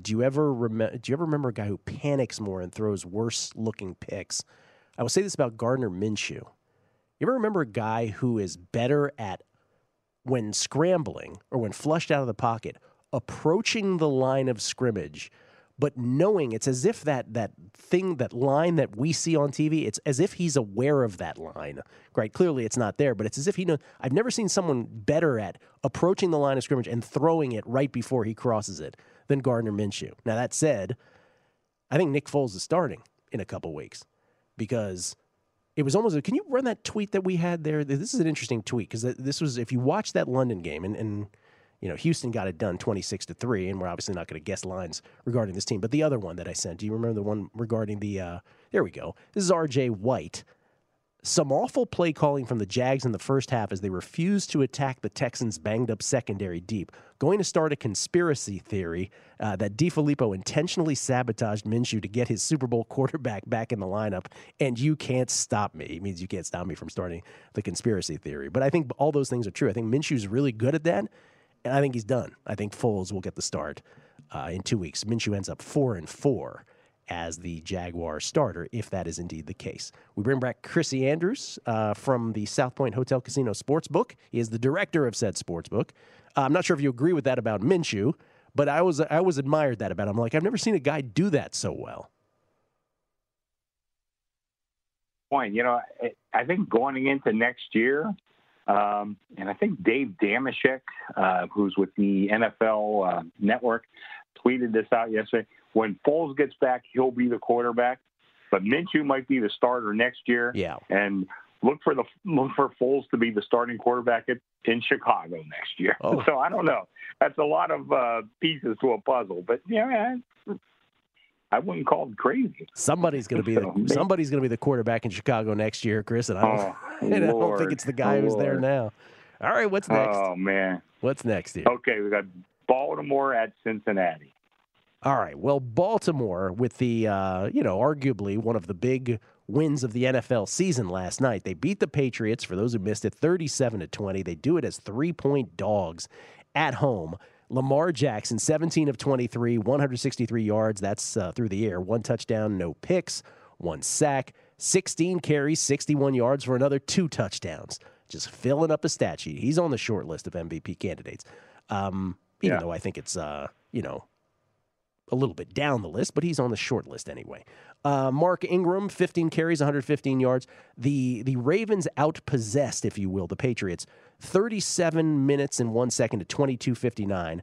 Do you ever remember a guy who panics more and throws worse-looking picks? I will say this about Gardner Minshew. You ever remember a guy who is better at, when scrambling or when flushed out of the pocket, approaching the line of scrimmage, but knowing it's as if that line that we see on TV, it's as if he's aware of that line, right? Clearly it's not there, but it's as if he knows. I've never seen someone better at approaching the line of scrimmage and throwing it right before he crosses it than Gardner Minshew. Now, that said, I think Nick Foles is starting in a couple weeks because... It was almost, can you run that tweet that we had there? This is an interesting tweet because this was, if you watch that London game and Houston got it done 26-3, and we're obviously not going to guess lines regarding this team. But the other one that I sent, do you remember the one regarding the, there we go. This is R.J. White. Some awful play calling from the Jags in the first half as they refused to attack the Texans' banged-up secondary deep. Going to start a conspiracy theory that DiFilippo intentionally sabotaged Minshew to get his Super Bowl quarterback back in the lineup, and you can't stop me. It means you can't stop me from starting the conspiracy theory. But I think all those things are true. I think Minshew's really good at that, and I think he's done. I think Foles will get the start in 2 weeks. Minshew ends up 4-4. As the Jaguar starter, if that is indeed the case. We bring back Chrissy Andrews from the South Point Hotel Casino Sportsbook. He is the director of said sportsbook. I'm not sure if you agree with that about Minshew, but I was admired that about him. I've never seen a guy do that so well. Point. I think going into next year, and I think Dave Damashek, who's with the NFL network, tweeted this out yesterday. When Foles gets back, he'll be the quarterback. But Minshew might be the starter next year. Yeah. And look for Foles to be the starting quarterback in Chicago next year. Oh. So I don't know. That's a lot of pieces to a puzzle. But yeah, I wouldn't call it crazy. Somebody's going to be the quarterback in Chicago next year, Chris. And I don't think it's the guy who's there now. All right, what's next? Oh man, what's next here? Okay, we got Baltimore at Cincinnati. All right. Well, Baltimore with the arguably one of the big wins of the NFL season last night. They beat the Patriots, for those who missed it, 37-20. They do it as 3-point dogs at home. Lamar Jackson, 17 of 23, 163 yards. That's through the air. One touchdown, no picks, one sack, 16 carries, 61 yards for another 2 touchdowns. Just filling up the stat sheet. He's on the short list of MVP candidates. Even though I think it's, a little bit down the list, but he's on the short list anyway. Mark Ingram, 15 carries, 115 yards. The Ravens outpossessed, if you will, the Patriots, 37 minutes and 1 second to 22:59.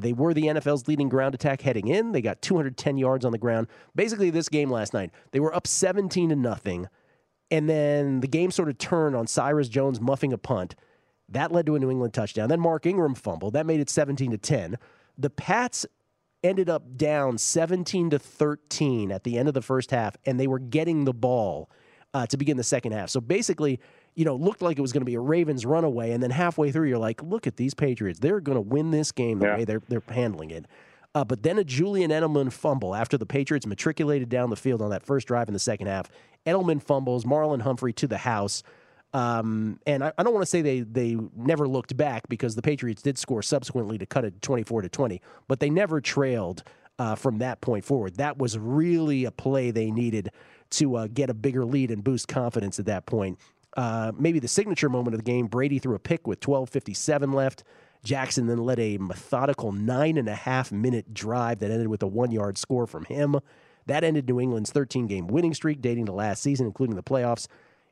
They were the NFL's leading ground attack heading in. They got 210 yards on the ground. Basically, this game last night, they were up 17-0, and then the game sort of turned on Cyrus Jones muffing a punt. That led to a New England touchdown. Then Mark Ingram fumbled. That made it 17-10. The Pats ended up down 17-13 at the end of the first half, and they were getting the ball to begin the second half. So basically, looked like it was going to be a Ravens runaway, and then halfway through, you're like, look at these Patriots. They're going to win this game the way they're handling it. But then a Julian Edelman fumble after the Patriots matriculated down the field on that first drive in the second half. Edelman fumbles, Marlon Humphrey to the house. And I don't want to say they never looked back, because the Patriots did score subsequently to cut it 24-20, but they never trailed from that point forward. That was really a play they needed to get a bigger lead and boost confidence at that point. Maybe the signature moment of the game, Brady threw a pick with 12:57 left. Jackson then led a methodical 9.5-minute drive that ended with a 1-yard score from him. That ended New England's 13-game winning streak dating to last season, including the playoffs.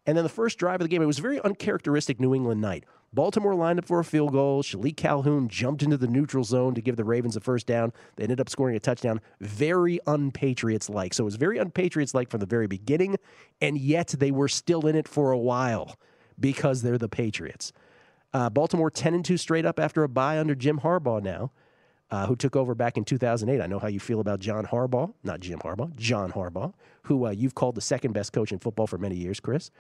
And then the first drive of the game, it was a very uncharacteristic New England night. Baltimore lined up for a field goal. Shalik Calhoun jumped into the neutral zone to give the Ravens a first down. They ended up scoring a touchdown. Very un-Patriots-like. So it was very un-Patriots-like from the very beginning, and yet they were still in it for a while because they're the Patriots. Baltimore 10-2 straight up after a bye under Jim Harbaugh now, who took over back in 2008. I know how you feel about John Harbaugh, who you've called the second-best coach in football for many years, Chris.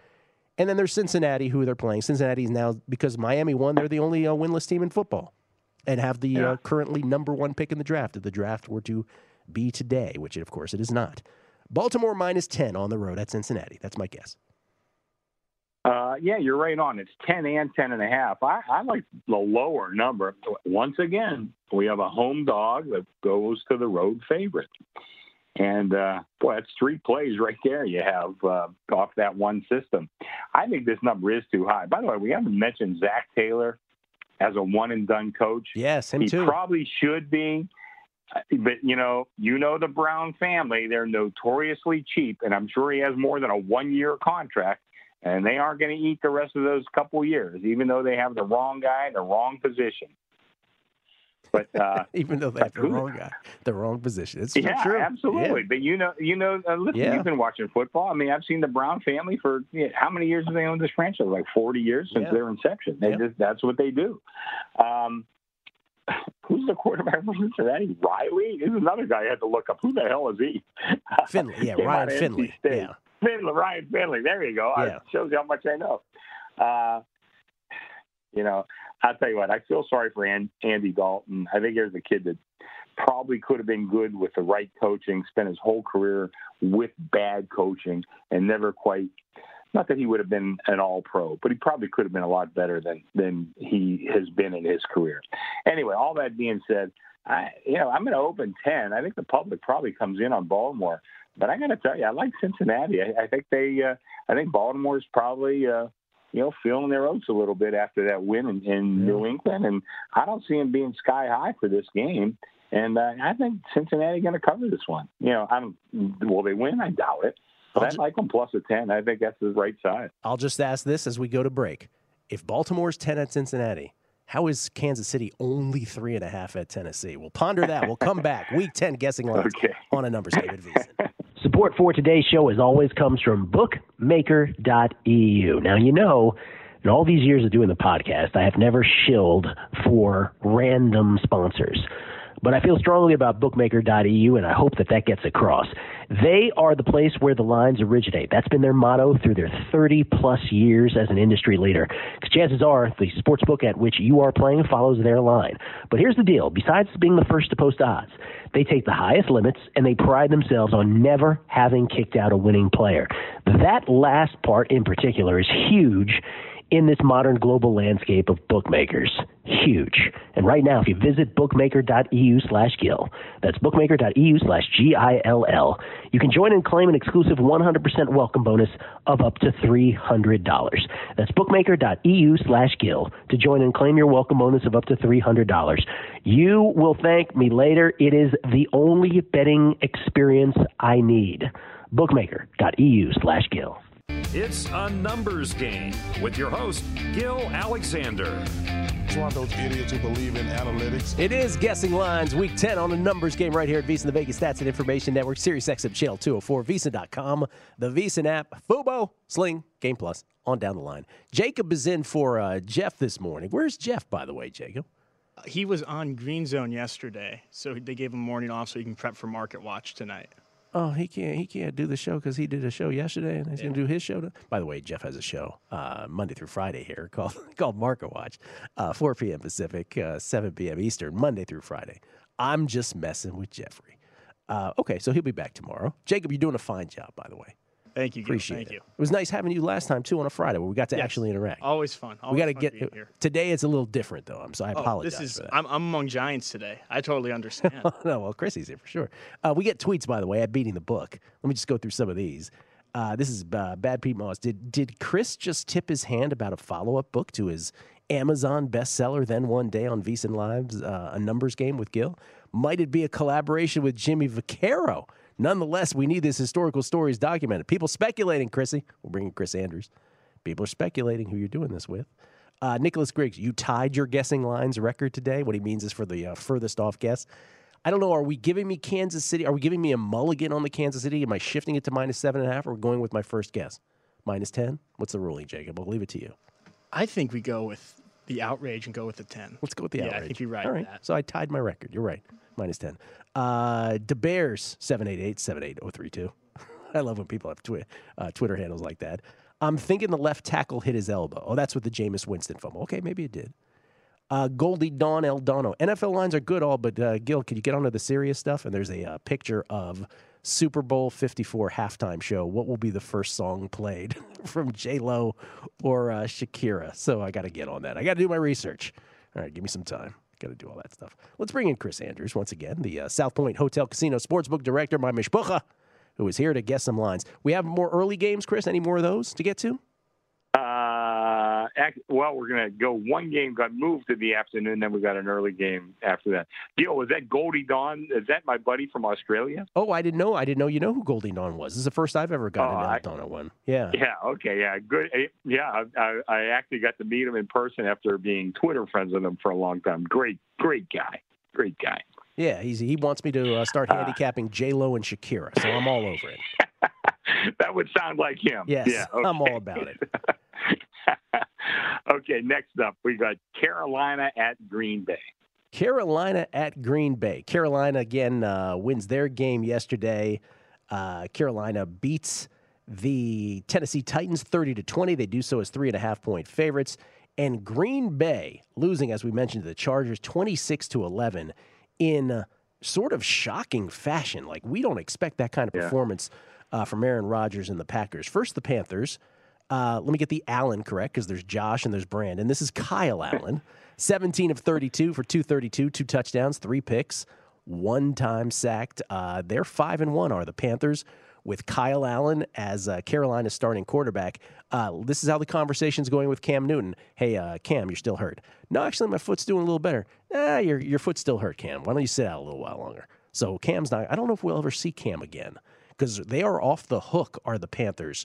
And then there's Cincinnati, who they're playing. Cincinnati's now, because Miami won, they're the only winless team in football and have the currently number 1 pick in the draft, if the draft were to be today, which, of course, it is not. Baltimore -10 on the road at Cincinnati. That's my guess. Yeah, you're right on. It's 10 and 10.5. I like the lower number. Once again, we have a home dog that goes to the road favorite. And, that's 3 plays right there you have off that one system. I think this number is too high. By the way, we haven't mentioned Zach Taylor as a one-and-done coach. Yes, him too. He probably should be. But, the Brown family, they're notoriously cheap, and I'm sure he has more than a 1-year contract, and they aren't going to eat the rest of those couple years, even though they have the wrong guy in the wrong position. But even though they have the wrong guy, the wrong position, it's true. Absolutely. Yeah. But you've been watching football. I mean, I've seen the Brown family for how many years have they owned this franchise? Like 40 years since their inception. They that's what they do. Who's the quarterback for Cincinnati? Riley? This is another guy I had to look up. Who the hell is he? Finley. Yeah, Ryan Finley. Yeah, Ryan Finley. There you go. Yeah. It shows you how much I know. I'll tell you what, I feel sorry for Andy Dalton. I think there's a kid that probably could have been good with the right coaching, spent his whole career with bad coaching, and never quite, not that he would have been an all-pro, but he probably could have been a lot better than he has been in his career. Anyway, all that being said, I'm going to open 10. I think the public probably comes in on Baltimore. But I got to tell you, I like Cincinnati. I think Baltimore's probably feeling their oats a little bit after that win in New England. And I don't see them being sky high for this game. And I think Cincinnati going to cover this one. Will they win? I doubt it. But I like them +10. I think that's the right side. I'll just ask this as we go to break. If Baltimore's 10 at Cincinnati, how is Kansas City only 3.5 at Tennessee? We'll ponder that. We'll come back. Week 10 guessing lines on a numbers game at VSiN. Support for today's show, as always, comes from bookmaker.eu. Now, you know, in all these years of doing the podcast, I have never shilled for random sponsors. But I feel strongly about bookmaker.eu, and I hope that that gets across. They are the place where the lines originate. That's been their motto through their 30-plus years as an industry leader. Because chances are the sports book at which you are playing follows their line. But here's the deal. Besides being the first to post odds, they take the highest limits, and they pride themselves on never having kicked out a winning player. That last part in particular is huge in this modern global landscape of bookmakers. Huge. And right now, if you visit bookmaker.eu/Gill, that's bookmaker.eu/GILL, you can join and claim an exclusive 100% welcome bonus of up to $300. That's bookmaker.eu/Gill to join and claim your welcome bonus of up to $300. You will thank me later. It is the only betting experience I need. Bookmaker.eu/Gill. It's a numbers game with your host, Gil Alexander. It's one of those idiots who believe in analytics. It is Guessing Lines, Week 10 on a numbers game right here at VEASAN, the Vegas Stats and Information Network, SiriusXM Channel 204, VEASAN.com, the VEASAN app, Fubo, Sling, Game Plus, on down the line. Jacob is in for Jeff this morning. Where's Jeff, by the way, Jacob? He was on Green Zone yesterday, so they gave him morning off so he can prep for Market Watch tonight. Oh, he can't do the show because he did a show yesterday, and he's going to do his show tonight. By the way, Jeff has a show Monday through Friday here called Market Watch, 4 p.m. Pacific, 7 p.m. Eastern, Monday through Friday. I'm just messing with Jeffrey. Okay, so he'll be back tomorrow. Jacob, you're doing a fine job, by the way. Thank you, Gil. Appreciate it. It was nice having you last time, too, on a Friday where we got to actually interact. Always fun. Always fun being here. Today it's a little different, though. I apologize for that. I'm among giants today. I totally understand. No, well, Chrissy's here for sure. We get tweets, by the way, at Beating the Book. Let me just go through some of these. This is Bad Pete Moss. Did Chris just tip his hand about a follow-up book to his Amazon bestseller, Then One Day on VEASAN Lives, A Numbers Game with Gil? Might it be a collaboration with Jimmy Vaccaro? Nonetheless, we need this historical stories documented. People speculating, Chrissy. We're bringing Chris Andrews. People are speculating who you're doing this with. Nicholas Griggs, you tied your guessing lines record today. What he means is for the furthest off guess. I don't know. Are we giving me Kansas City? Are we giving me a mulligan on the Kansas City? Am I shifting it to -7.5? Or are we going with my first guess? -10? What's the ruling, Jacob? I'll leave it to you. I think we go with the outrage and go with the 10. Let's go with the outrage. Yeah, I think you're right. All right. That. So I tied my record. You're right. -10. DeBears, 788-78032. I love when people have Twitter handles like that. I'm thinking the left tackle hit his elbow. Oh, that's with the Jameis Winston fumble. Okay, maybe it did. Goldie Dawn Eldono. NFL lines are good all, but Gil, can you get onto the serious stuff? And there's a picture of Super Bowl 54 halftime show. What will be the first song played from J-Lo or Shakira? So I got to get on that. I got to do my research. All right, give me some time. Got to do all that stuff. Let's bring in Chris Andrews once again, the South Point Hotel Casino Sportsbook Director, my mishpucha, who is here to guess some lines. We have more early games, Chris. Any more of those to get to? Well, we're going to go one game, got moved to the afternoon, then we got an early game after that. Gil, was that Goldie Dawn? Is that my buddy from Australia? Oh, I didn't know. I didn't know you know who Goldie Dawn was. This is the first I've ever gotten an Aldona one. Yeah. Yeah, okay, yeah. Good. Yeah, I actually got to meet him in person after being Twitter friends with him for a long time. Great guy. Great guy. Yeah, he wants me to start handicapping J-Lo and Shakira, so I'm all over it. That would sound like him. Yes, yeah, okay. I'm all about it. Okay, next up, we got Carolina at Green Bay. Carolina at Green Bay. Carolina, again, wins their game yesterday. Carolina beats the Tennessee Titans 30-20. They do so as 3.5-point favorites. And Green Bay losing, as we mentioned, to the Chargers 26-11 in sort of shocking fashion. Like, we don't expect that kind of performance from Aaron Rodgers and the Packers. First, the Panthers. Let me get the Allen correct because there's Josh and there's Brandon. This is Kyle Allen, 17 of 32 for 232, 2 touchdowns, 3 picks, 1 time sacked. They're 5-1 are the Panthers with Kyle Allen as Carolina's starting quarterback. This is how the conversation's going with Cam Newton. Hey, Cam, you're still hurt. No, actually, my foot's doing a little better. Nah, your foot's still hurt, Cam. Why don't you sit out a little while longer? So Cam's not. I don't know if we'll ever see Cam again because they are off the hook. Are the Panthers?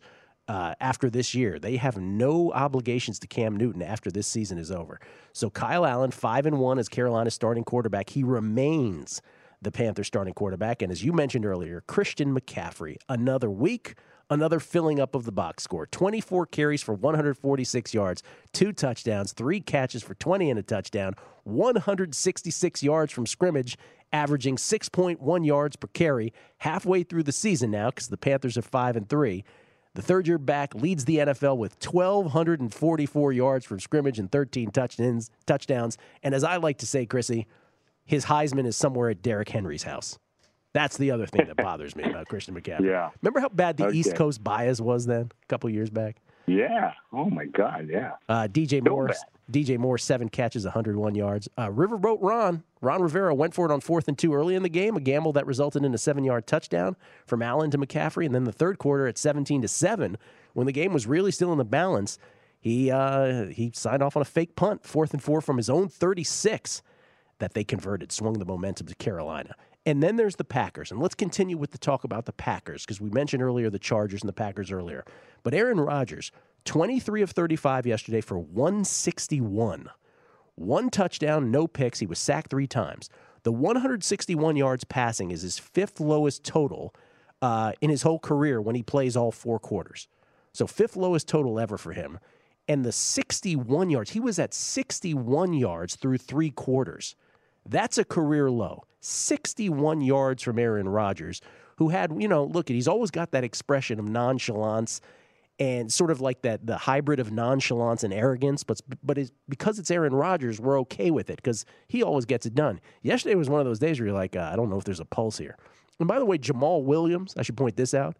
After this year, they have no obligations to Cam Newton after this season is over. So Kyle Allen, 5-1 as Carolina's starting quarterback. He remains the Panthers starting quarterback. And as you mentioned earlier, Christian McCaffrey, another week, another filling up of the box score. 24 carries for 146 yards, 2 touchdowns, 3 catches for 20 and a touchdown, 166 yards from scrimmage, averaging 6.1 yards per carry halfway through the season now because the Panthers are 5-3. The third-year back leads the NFL with 1,244 yards from scrimmage and 13 touchdowns. And as I like to say, Chrissy, his Heisman is somewhere at Derrick Henry's house. That's the other thing that bothers me about Christian McCaffrey. Yeah. Remember how bad the East Coast bias was then, a couple years back? Yeah. Oh, my God, yeah. DJ Moore, 7 catches, 101 yards. Riverboat Ron Rivera went for it on 4th and 2 early in the game, a gamble that resulted in a 7-yard touchdown from Allen to McCaffrey. And then the third quarter at 17-7, when the game was really still in the balance, he signed off on a fake punt, 4th and 4 from his own 36 that they converted, swung the momentum to Carolina. And then there's the Packers. And let's continue with the talk about the Packers because we mentioned earlier the Chargers and the Packers earlier. But Aaron Rodgers, 23 of 35 yesterday for 161. 1 touchdown, no picks. He was sacked 3 times. The 161 yards passing is his 5th lowest total in his whole career when he plays all 4 quarters. So 5th lowest total ever for him. And the 61 yards, he was at 61 yards through 3 quarters. That's a career low. 61 yards from Aaron Rodgers, who had, look, he's always got that expression of nonchalance and sort of like that, the hybrid of nonchalance and arrogance. But because it's Aaron Rodgers, we're okay with it because he always gets it done. Yesterday was one of those days where you're like, I don't know if there's a pulse here. And by the way, Jamal Williams, I should point this out,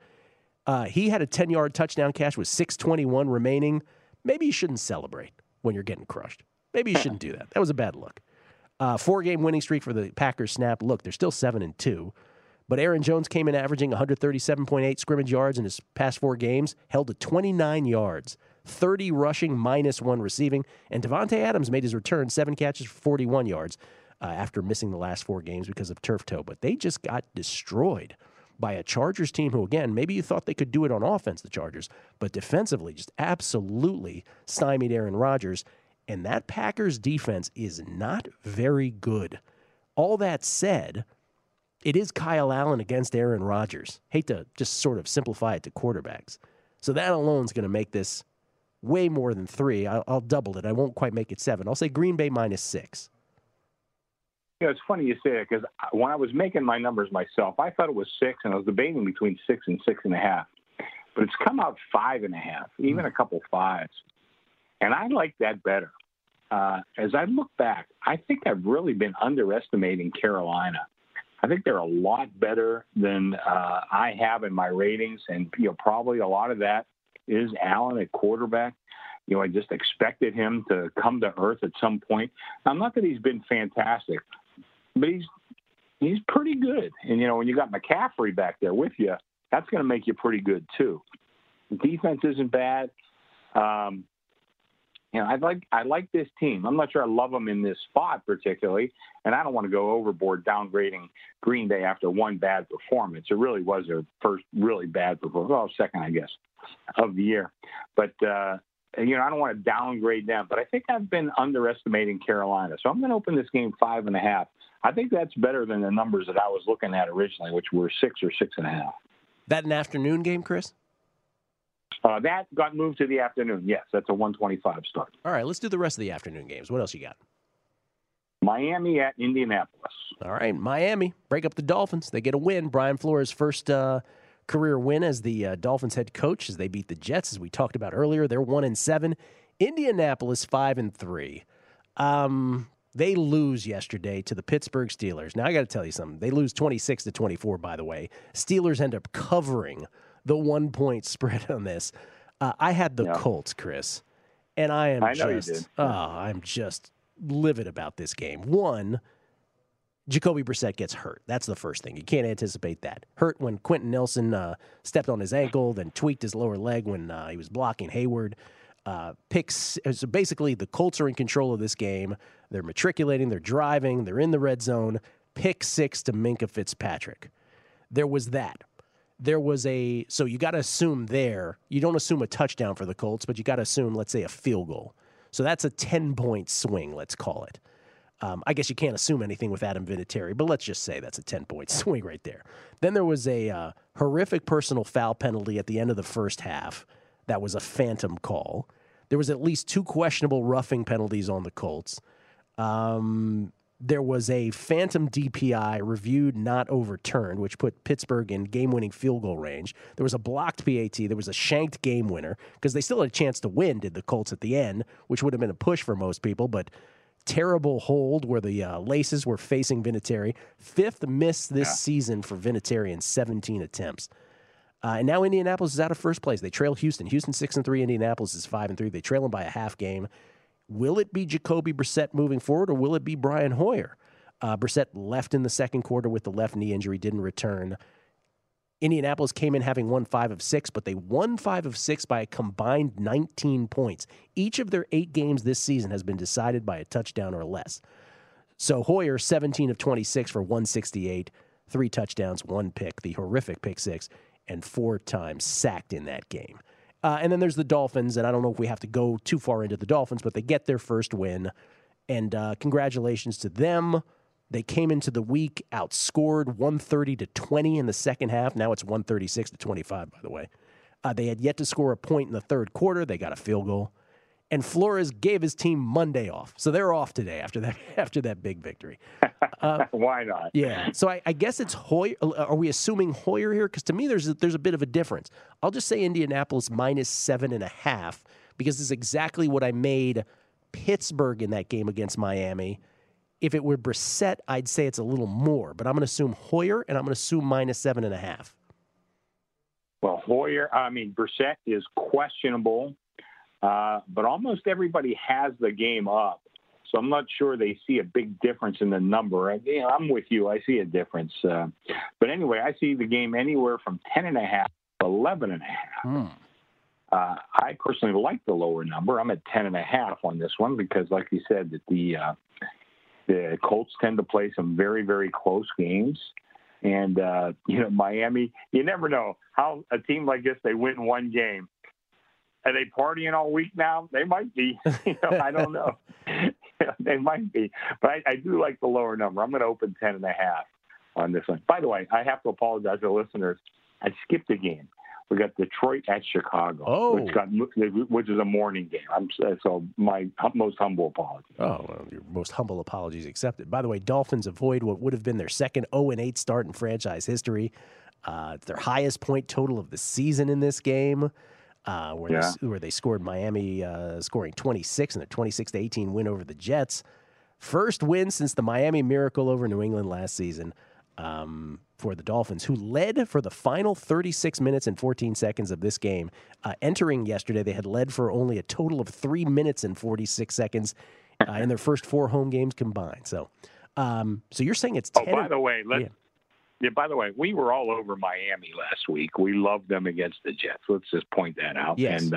he had a 10-yard touchdown catch with 6:21 remaining. Maybe you shouldn't celebrate when you're getting crushed. Maybe you shouldn't do that. That was a bad look. 4-game winning streak for the Packers snap. Look, they're still 7-2. But Aaron Jones came in averaging 137.8 scrimmage yards in his past 4 games, held to 29 yards, 30 rushing, -1 receiving. And Devontae Adams made his return, 7 catches for 41 yards after missing the last 4 games because of turf toe. But they just got destroyed by a Chargers team who, again, maybe you thought they could do it on offense, the Chargers, but defensively just absolutely stymied Aaron Rodgers. And that Packers defense is not very good. All that said, it is Kyle Allen against Aaron Rodgers. Hate to just sort of simplify it to quarterbacks. So that alone is going to make this way more than 3. I'll double it. I won't quite make it 7. I'll say Green Bay -6. You know, it's funny you say it because when I was making my numbers myself, I thought it was 6, and I was debating between 6 and 6.5. But it's come out 5.5, even a couple 5s. And I like that better. As I look back, I think I've really been underestimating Carolina. I think they're a lot better than I have in my ratings, and probably a lot of that is Allen at quarterback. I just expected him to come to earth at some point. Now, not that he's been fantastic, but he's pretty good. And, when you got McCaffrey back there with you, that's going to make you pretty good too. Defense isn't bad. I like this team. I'm not sure I love them in this spot particularly, and I don't want to go overboard downgrading Green Bay after 1 bad performance. It really was their first really bad performance, well, second, I guess, of the year. But, I don't want to downgrade them, but I think I've been underestimating Carolina. So I'm going to open this game 5.5. I think that's better than the numbers that I was looking at originally, which were 6 or 6.5. That an afternoon game, Chris? That got moved to the afternoon. Yes, that's a 1:25 start. All right, let's do the rest of the afternoon games. What else you got? Miami at Indianapolis. All right, Miami, break up the Dolphins. They get a win. Brian Flores' first career win as the Dolphins head coach as they beat the Jets, as we talked about earlier. They're 1-7. Indianapolis, 5-3. They lose yesterday to the Pittsburgh Steelers. Now, I got to tell you something. They lose 26-24, by the way. Steelers end up covering the 1-point spread on this. I had the Colts, Chris, and I'm just livid about this game. One, Jacoby Brissett gets hurt. That's the first thing. You can't anticipate that. Hurt when Quentin Nelson stepped on his ankle, then tweaked his lower leg when he was blocking Hayward. Picks. So basically, the Colts are in control of this game. They're matriculating. They're driving. They're in the red zone. Pick 6 to Minkah Fitzpatrick. There was that. There was so you got to assume there, you don't assume a touchdown for the Colts, but you got to assume, let's say, a field goal. So that's a 10-point swing, let's call it. I guess you can't assume anything with Adam Vinatieri, but let's just say that's a 10-point swing right there. Then there was a horrific personal foul penalty at the end of the first half. That was a phantom call. There was at least two questionable roughing penalties on the Colts. There was a phantom DPI reviewed, not overturned, which put Pittsburgh in game-winning field goal range. There was a blocked PAT. There was a shanked game winner because they still had a chance to win, did the Colts at the end, which would have been a push for most people, but terrible hold where the laces were facing Vinatieri. Fifth miss this season for Vinatieri in 17 attempts. And now Indianapolis is out of first place. They trail Houston. Houston 6-3, Indianapolis is 5-3. They trail them by a half game. Will it be Jacoby Brissett moving forward, or will it be Brian Hoyer? Brissett left in the second quarter with the left knee injury, didn't return. Indianapolis came in having won 5 of 6, but they won 5 of 6 by a combined 19 points. Each of their 8 games this season has been decided by a touchdown or less. So Hoyer, 17 of 26 for 168, 3 touchdowns, 1 pick, the horrific pick six, and 4 times sacked in that game. And then there's the Dolphins, and I don't know if we have to go too far into the Dolphins, but they get their first win, and congratulations to them. They came into the week outscored 130-20 in the second half. Now it's 136-25, by the way. They had yet to score a point in the third quarter. They got a field goal, and Flores gave his team Monday off, so they're off today after that big victory. Why not? Yeah. So I guess it's Hoyer. Are we assuming Hoyer here? Because to me, there's a bit of a difference. I'll just say Indianapolis minus 7.5 because this is exactly what I made Pittsburgh in that game against Miami. If it were Brissett, I'd say it's a little more, but I'm going to assume Hoyer, and I'm going to assume minus 7.5. Well, Brissett is questionable, but almost everybody has the game up. So I'm not sure they see a big difference in the number. I'm with you. I see a difference. But anyway, I see the game anywhere from 10.5 to 11.5. I personally like the lower number. I'm at 10.5 on this one because, like you said, that the Colts tend to play some very, very close games. And, Miami, you never know how a team like this, they win one game. Are they partying all week now? They might be. I don't know. They might be, but I do like the lower number. I'm going to open 10.5 on this one. By the way, I have to apologize to listeners. I skipped a game. We got Detroit at Chicago, which is a morning game. So my most humble apologies. Oh, well, your most humble apologies accepted. By the way, Dolphins avoid what would have been their second 0-8 start in franchise history. It's their highest point total of the season in this game. Where they scored Miami, scoring 26 in a 26-18 win over the Jets. First win since the Miami Miracle over New England last season for the Dolphins, who led for the final 36 minutes and 14 seconds of this game. Entering yesterday, they had led for only a total of 3 minutes and 46 seconds in their first 4 home games combined. So you're saying it's 10. Oh, by the way, by the way, we were all over Miami last week. We loved them against the Jets. Let's just point that out. Yes. And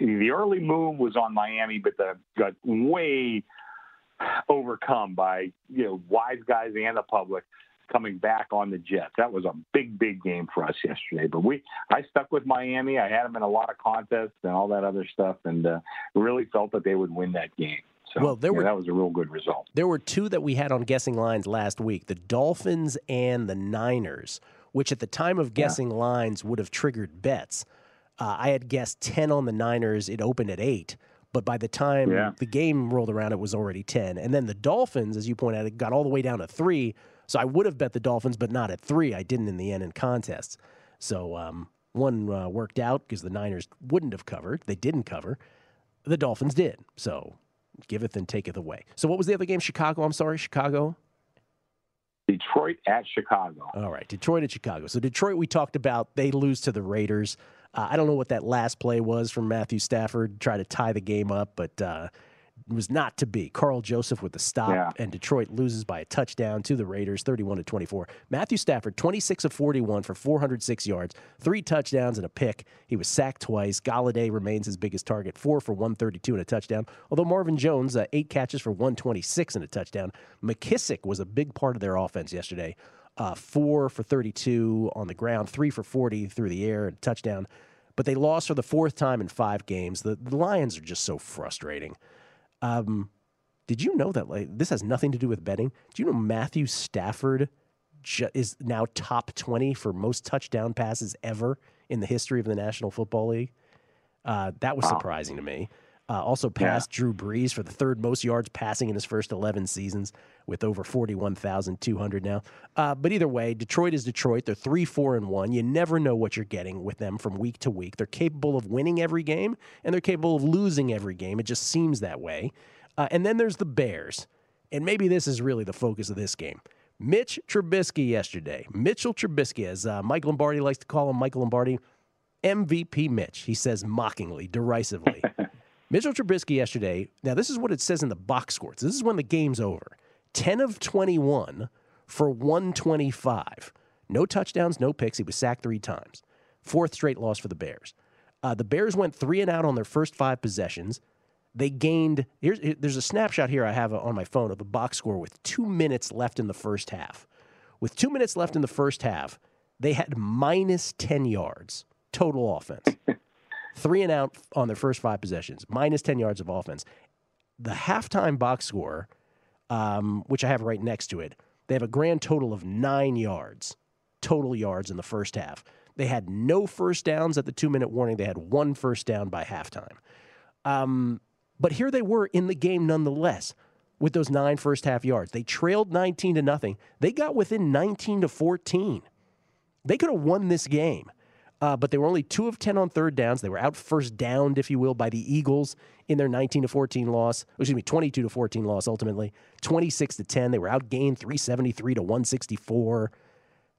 the early move was on Miami, but they got way overcome by wise guys and the public coming back on the Jets. That was a big, big game for us yesterday. But I stuck with Miami. I had them in a lot of contests and all that other stuff, and really felt that they would win that game. So, that was a real good result. There were 2 that we had on guessing lines last week, the Dolphins and the Niners, which at the time of guessing lines would have triggered bets. I had guessed 10 on the Niners. It opened at 8, but by the time the game rolled around, it was already 10. And then the Dolphins, as you point out, it got all the way down to 3, so I would have bet the Dolphins, but not at 3. I didn't in the end in contests. So one worked out because the Niners wouldn't have covered. They didn't cover. The Dolphins did, so... Giveth and taketh away. So what was the other game? Chicago. Detroit at Chicago. All right, Detroit at Chicago. So Detroit, we talked about, they lose to the Raiders. I don't know what that last play was from Matthew Stafford, try to tie the game up, but it was not to be. Karl Joseph with the stop, and Detroit loses by a touchdown to the Raiders, 31-24. Matthew Stafford, 26 of 41 for 406 yards, 3 touchdowns and a pick. He was sacked twice. Galladay remains his biggest target, 4 for 132 and a touchdown, although Marvin Jones, 8 catches for 126 and a touchdown. McKissick was a big part of their offense yesterday, 4 for 32 on the ground, 3 for 40 through the air and a touchdown. But they lost for the 4th time in 5 games. The Lions are just so frustrating. Did you know that, like, this has nothing to do with betting? Do you know Matthew Stafford is now top 20 for most touchdown passes ever in the history of the National Football League? That was surprising to me. Also passed Drew Brees for the third most yards passing in his first 11 seasons with over 41,200 now. But either way, Detroit is Detroit. They're 3-4-1. You never know what you're getting with them from week to week. They're capable of winning every game, and they're capable of losing every game. It just seems that way. And then there's the Bears. And maybe this is really the focus of this game. Mitch Trubisky yesterday. Mitchell Trubisky, as Mike Lombardi likes to call him, Michael Lombardi, MVP Mitch, he says mockingly, derisively. Mitchell Trubisky yesterday, now this is what it says in the box scores. This is when the game's over. 10 of 21 for 125. No touchdowns, no picks. He was sacked 3 times. 4th straight loss for the Bears. The Bears went 3 and out on their first 5 possessions. They gained, there's a snapshot here I have on my phone of the box score with 2 minutes left in the first half. With 2 minutes left in the first half, they had minus 10 yards total offense. 3 and out on their first 5 possessions, minus 10 yards of offense. The halftime box score, which I have right next to it, they have a grand total of 9 yards, total yards in the first half. They had no first downs at the 2-minute warning. They had 1 first down by halftime. But here they were in the game nonetheless with those 9 first half yards. They trailed 19-0. They got within 19-14. They could have won this game. But they were only 2 of 10 on third downs. They were out first downed, if you will, by the Eagles in their 19-14 loss. Excuse me, 22-14 loss ultimately. 26-10. They were outgained 373-164.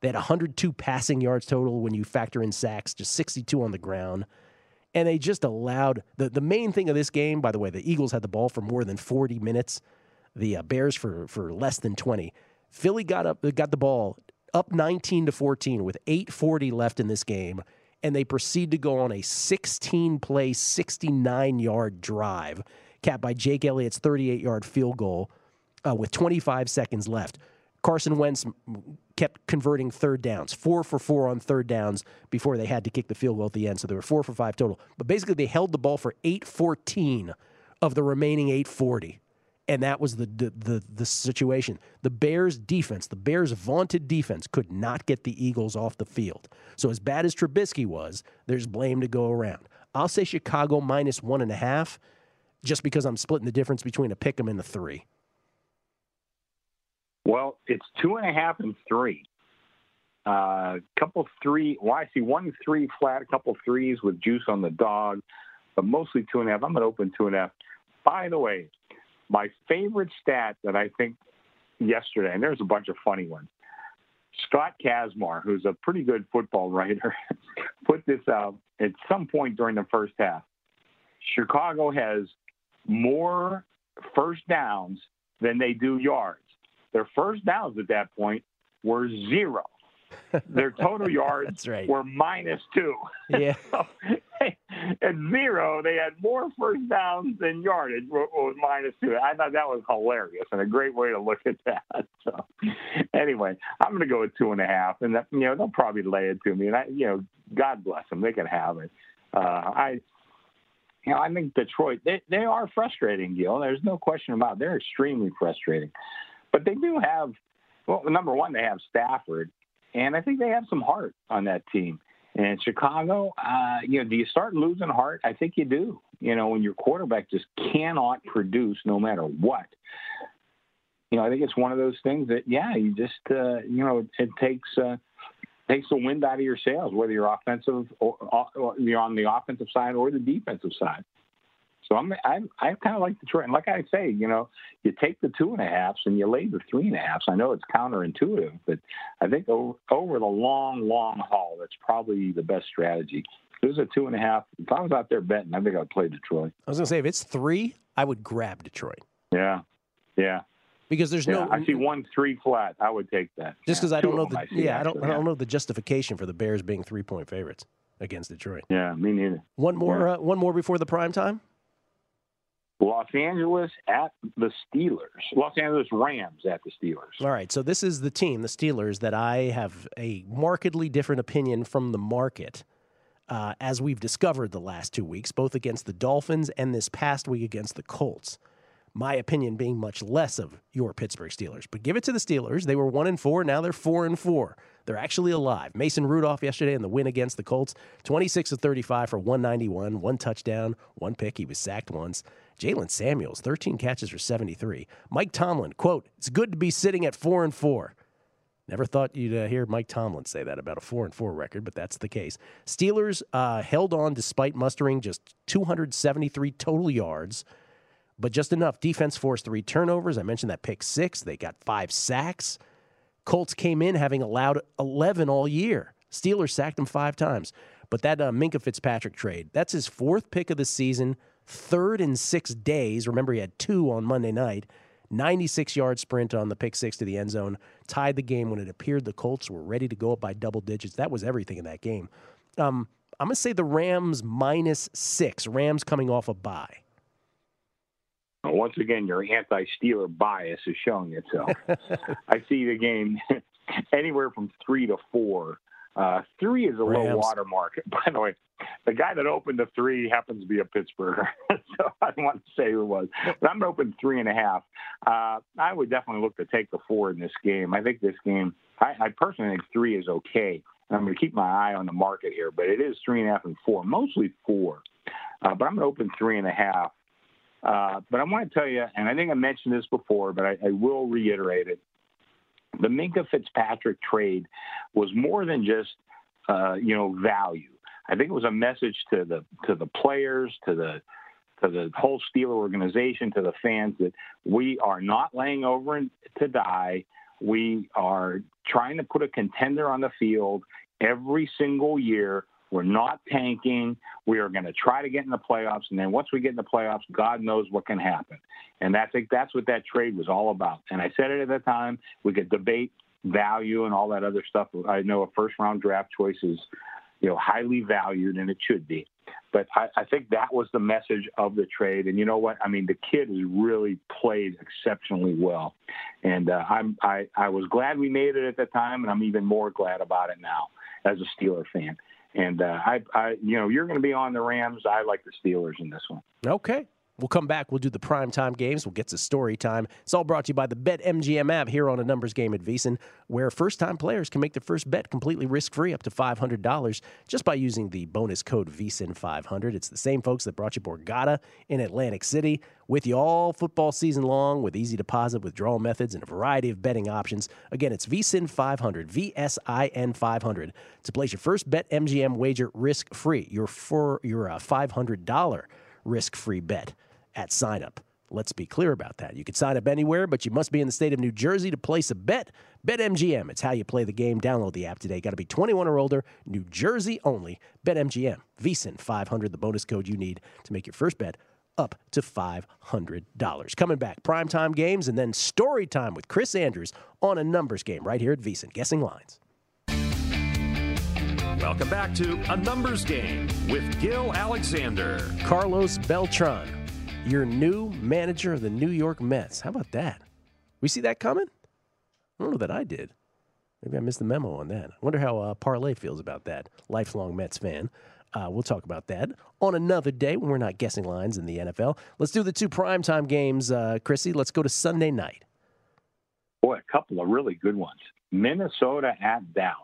They had 102 passing yards total when you factor in sacks, just 62 on the ground. And they just allowed the main thing of this game. By the way, the Eagles had the ball for more than 40 minutes. The Bears for less than 20. Philly got the ball up 19-14 with 8:40 left in this game, and they proceed to go on a 16-play, 69-yard drive, capped by Jake Elliott's 38-yard field goal with 25 seconds left. Carson Wentz kept converting third downs, 4 for 4 on third downs before they had to kick the field goal at the end, so they were 4 for 5 total. But basically, they held the ball for 8:14 of the remaining 8:40. And that was the situation. The Bears' defense, the Bears' vaunted defense, could not get the Eagles off the field. So as bad as Trubisky was, there's blame to go around. I'll say Chicago minus 1.5 just because I'm splitting the difference between a pick 'em and a 3. Well, it's 2.5 and 3. Couple 3. Well, I see 1-3 flat, a couple 3s with juice on the dog, but mostly 2.5. I'm going to open 2.5. By the way, my favorite stat that I think yesterday, and there's a bunch of funny ones, Scott Kazmar, who's a pretty good football writer, put this out at some point during the first half. Chicago has more first downs than they do yards. Their first downs at that point were 0. Their total yards That's right. were -2. Yeah. So, at 0, they had more first downs than yardage, was -2. I thought that was hilarious and a great way to look at that. So, anyway, I'm going to go with 2.5, and that, you know, they'll probably lay it to me. And I, you know, God bless them, they can have it. You know, I think Detroit, they are frustrating, Gil. There's no question about it. They're extremely frustrating, but they do have. Well, number one, they have Stafford, and I think they have some heart on that team. And Chicago, you know, do you start losing heart? I think you do. You know, when your quarterback just cannot produce no matter what. You know, I think it's one of those things that, yeah, you just, you know, it takes the wind out of your sails, whether you're offensive or you're on the offensive side or the defensive side. So I kind of like Detroit. And like I say, you know, you take the 2.5s and you lay the 3.5s. I know it's counterintuitive, but I think over the long, long haul, that's probably the best strategy. This is a 2.5. If I was out there betting, I think I'd play Detroit. I was going to say, if it's 3, I would grab Detroit. Yeah, yeah. Because there's no. I see 1-3 flat. I would take that. Just because I don't know the. Yeah, I don't know the justification for the Bears being 3-point favorites against Detroit. Yeah, me neither. One more before the prime time. Los Angeles at the Steelers. Los Angeles Rams at the Steelers. All right, so this is the team, the Steelers, that I have a markedly different opinion from the market, as we've discovered the last 2 weeks, both against the Dolphins and this past week against the Colts. my opinion being much less of your Pittsburgh Steelers. But give it to the Steelers. They were 1-4. Now they're 4-4. They're actually alive. Mason Rudolph yesterday in the win against the Colts, 26 of 35 for 191, one touchdown, one pick. He was sacked once. Jalen Samuels, 13 catches for 73. Mike Tomlin, quote, "It's good to be sitting at 4-4. Never thought you'd hear Mike Tomlin say that about a 4-4 record, but that's the case. Steelers held on despite mustering just 273 total yards, but just enough. Defense forced 3 turnovers. I mentioned that pick 6. They got 5 sacks. Colts came in having allowed 11 all year. Steelers sacked them 5 times. But that Minkah Fitzpatrick trade, that's his 4th pick of the season, 3rd in 6 days. Remember, he had 2 on Monday night. 96-yard sprint on the pick 6 to the end zone. Tied the game when it appeared the Colts were ready to go up by double digits. That was everything in that game. I'm going to say the Rams -6. Rams coming off a bye. Once again, your anti-Steeler bias is showing itself. I see the game anywhere from 3 to 4. 3 is a low water mark. By the way, the guy that opened the 3 happens to be a Pittsburgher, so I don't want to say who it was. But I'm open 3.5. I would definitely look to take the 4 in this game. I think this game, I personally think 3 is okay. I'm going to keep my eye on the market here, but it is 3.5 and 4, mostly 4. But I'm going to open 3.5. But I want to tell you, and I think I mentioned this before, but I will reiterate it. The Minkah Fitzpatrick trade was more than just, value. I think it was a message to the players, to the whole Steeler organization, to the fans, that we are not laying over to die. We are trying to put a contender on the field every single year. We're not tanking. We are going to try to get in the playoffs. And then once we get in the playoffs, God knows what can happen. And I think that's what that trade was all about. And I said it at the time. We could debate value and all that other stuff. I know a first-round draft choice is, highly valued, and it should be. But I think that was the message of the trade. And you know what? I mean, the kid has really played exceptionally well. And I was glad we made it at the time, and I'm even more glad about it now as a Steeler fan. And, you're going to be on the Rams. I like the Steelers in this one. Okay. We'll come back. We'll do the primetime games. We'll get to story time. It's all brought to you by the BetMGM app here on A Numbers Game at VEASAN, where first-time players can make their first bet completely risk-free up to $500 just by using the bonus code VEASAN500. It's the same folks that brought you Borgata in Atlantic City. With you all football season long with easy deposit, withdrawal methods, and a variety of betting options. Again, it's VSIN 500, VSIN 500, to place your first BetMGM wager risk-free, your $500 risk-free bet at sign-up. Let's be clear about that. You can sign up anywhere, but you must be in the state of New Jersey to place a bet. BetMGM, it's how you play the game. Download the app today. Got to be 21 or older, New Jersey only. BetMGM, VSIN 500, the bonus code you need to make your first bet up to $500. Coming back, primetime games and then story time with Chris Andrews on A Numbers Game right here at VEASAN, Guessing Lines. Welcome back to A Numbers Game with Gil Alexander. Carlos Beltran, your new manager of the New York Mets. How about that? We see that coming? I don't know that I did. Maybe I missed the memo on that. I wonder how Parlay feels about that, lifelong Mets fan. We'll talk about that on another day when we're not guessing lines in the NFL. Let's do the 2 primetime games, Chrissy. Let's go to Sunday night. Boy, a couple of really good ones. Minnesota at Dallas.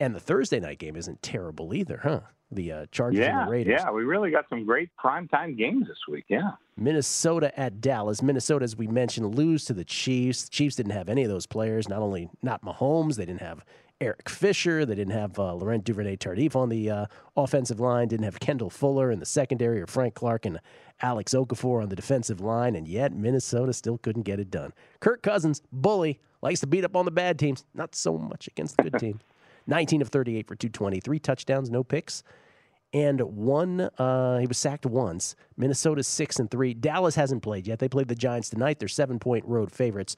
And the Thursday night game isn't terrible either, huh? The Chargers and the Raiders. Yeah, we really got some great primetime games this week, yeah. Minnesota at Dallas. Minnesota, as we mentioned, lose to the Chiefs. The Chiefs didn't have any of those players, not only not Mahomes, they didn't have Eric Fisher. They didn't have Laurent Duvernay-Tardif on the offensive line. Didn't have Kendall Fuller in the secondary or Frank Clark and Alex Okafor on the defensive line. And yet Minnesota still couldn't get it done. Kirk Cousins, bully, likes to beat up on the bad teams. Not so much against the good team. 19 of 38 for 220. 3 touchdowns, no picks. And he was sacked once. Minnesota's 6-3. Dallas hasn't played yet. They played the Giants tonight. They're 7-point road favorites.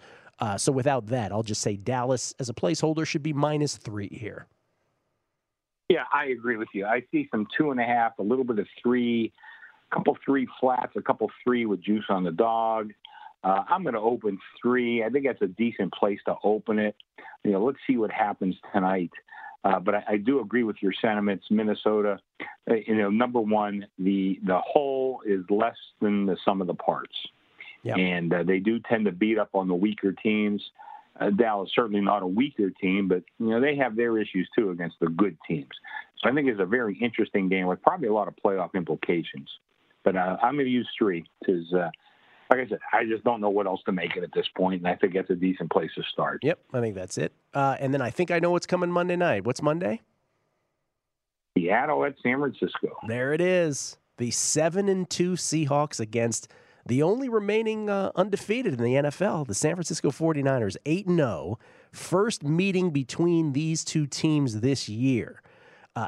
So without that, I'll just say Dallas as a placeholder should be -3 here. Yeah, I agree with you. I see some 2.5, a little bit of 3, a couple 3 flats, a couple 3 with juice on the dog. I'm going to open 3. I think that's a decent place to open it. Let's see what happens tonight. But I do agree with your sentiments. Minnesota, number one, the whole is less than the sum of the parts. Yep. And they do tend to beat up on the weaker teams. Dallas certainly not a weaker team, but you know they have their issues too against the good teams. So I think it's a very interesting game with probably a lot of playoff implications. But I'm going to use 3 because, like I said, I just don't know what else to make it at this point, and I think that's a decent place to start. Yep, I think that's it. And then I think I know what's coming Monday night. What's Monday? Seattle at San Francisco. There it is. The 7-2 Seahawks against the only remaining undefeated in the NFL, the San Francisco 49ers, 8-0. First meeting between these two teams this year.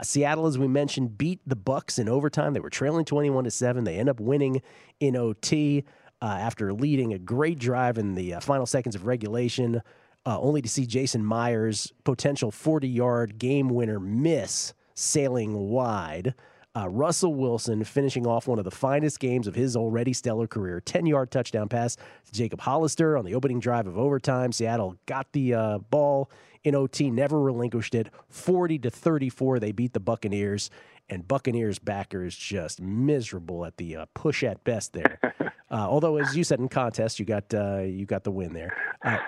Seattle, as we mentioned, beat the Bucs in overtime. They were trailing 21-7. They end up winning in OT after leading a great drive in the final seconds of regulation, only to see Jason Myers' potential 40-yard game winner miss, sailing wide. Russell Wilson finishing off one of the finest games of his already stellar career. 10-yard touchdown pass to Jacob Hollister on the opening drive of overtime. Seattle got the ball in OT, never relinquished it. 40-34, they beat the Buccaneers, and Buccaneers backers just miserable at the push at best there. Although, as you said in contest, you got the win there.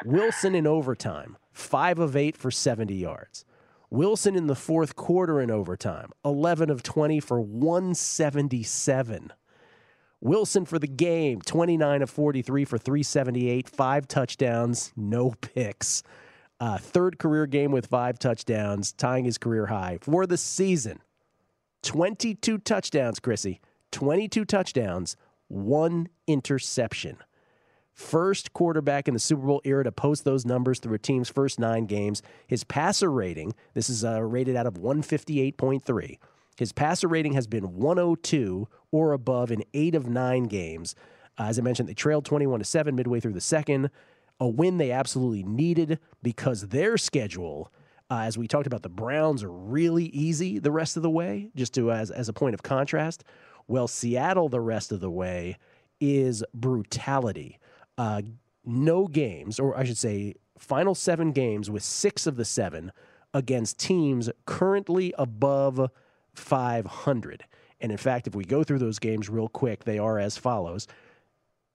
Wilson in overtime, 5 of 8 for 70 yards. Wilson in the fourth quarter in overtime, 11 of 20 for 177. Wilson for the game, 29 of 43 for 378, 5 touchdowns, no picks. Third career game with 5 touchdowns, tying his career high for the season. 22 touchdowns, Chrissy. 22 touchdowns, 1 interception. First quarterback in the Super Bowl era to post those numbers through a team's first 9 games. His passer rating, this is rated out of 158.3. His passer rating has been 102 or above in 8 of 9 games. As I mentioned, they trailed 21-7 midway through the second. A win they absolutely needed because their schedule, as we talked about, the Browns are really easy the rest of the way, just to as a point of contrast. Well, Seattle the rest of the way is brutality. No games, or I should say final 7 games with 6 of the 7 against teams currently above 500. And in fact, if we go through those games real quick, they are as follows.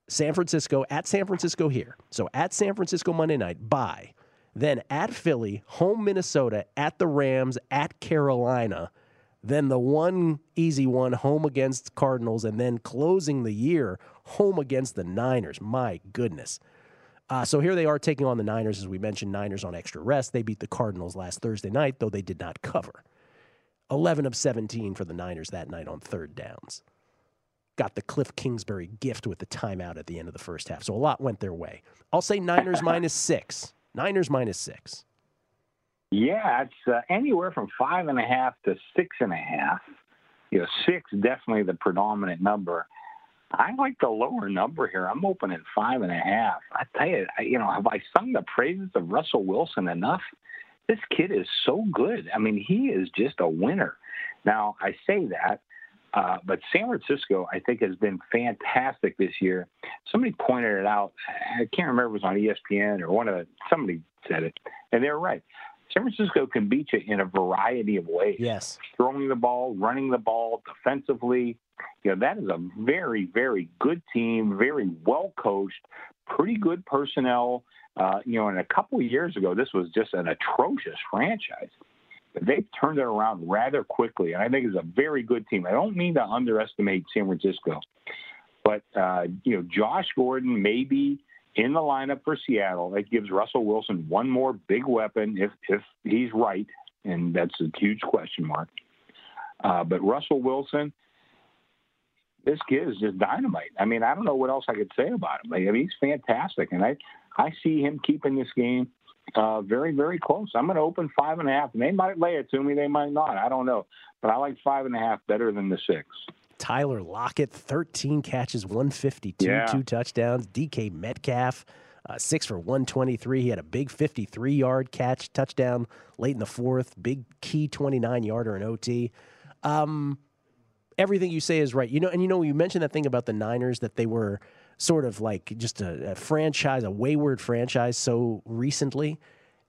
San Francisco, at San Francisco here. So at San Francisco Monday night, bye. Then at Philly, home Minnesota, at the Rams, at Carolina. Then the one easy one, home against Cardinals, and then closing the year, home against the Niners. My goodness. So here they are taking on the Niners, as we mentioned, Niners on extra rest. They beat the Cardinals last Thursday night, though they did not cover. 11 of 17 for the Niners that night on third downs. Got the Cliff Kingsbury gift with the timeout at the end of the first half. So a lot went their way. I'll say Niners -6. Niners -6. Yeah, it's anywhere from 5.5 to 6.5. You know, 6 definitely the predominant number. I like the lower number here. I'm opening 5.5. I tell you, have I sung the praises of Russell Wilson enough? This kid is so good. I mean, he is just a winner. Now, I say that, but San Francisco, I think, has been fantastic this year. Somebody pointed it out. I can't remember if it was on ESPN or somebody said it, and they're right. San Francisco can beat you in a variety of ways. Yes. Throwing the ball, running the ball, defensively. You know, that is a very, very good team, very well-coached, pretty good personnel. And a couple of years ago, this was just an atrocious franchise. But they've turned it around rather quickly, and I think it's a very good team. I don't mean to underestimate San Francisco. But, Josh Gordon maybe – in the lineup for Seattle, that gives Russell Wilson one more big weapon if he's right, and that's a huge question mark. But Russell Wilson, this kid is just dynamite. I mean, I don't know what else I could say about him. He's fantastic, and I see him keeping this game very, very close. I'm going to open 5.5, and they might lay it to me. They might not. I don't know. But I like 5.5 better than the 6. Tyler Lockett, 13 catches, 152, 2 touchdowns. DK Metcalf, 6 for 123. He had a big 53-yard catch, touchdown late in the fourth, big key 29-yarder in OT. Everything you say is right. You mentioned that thing about the Niners, that they were sort of like just a franchise, a wayward franchise so recently.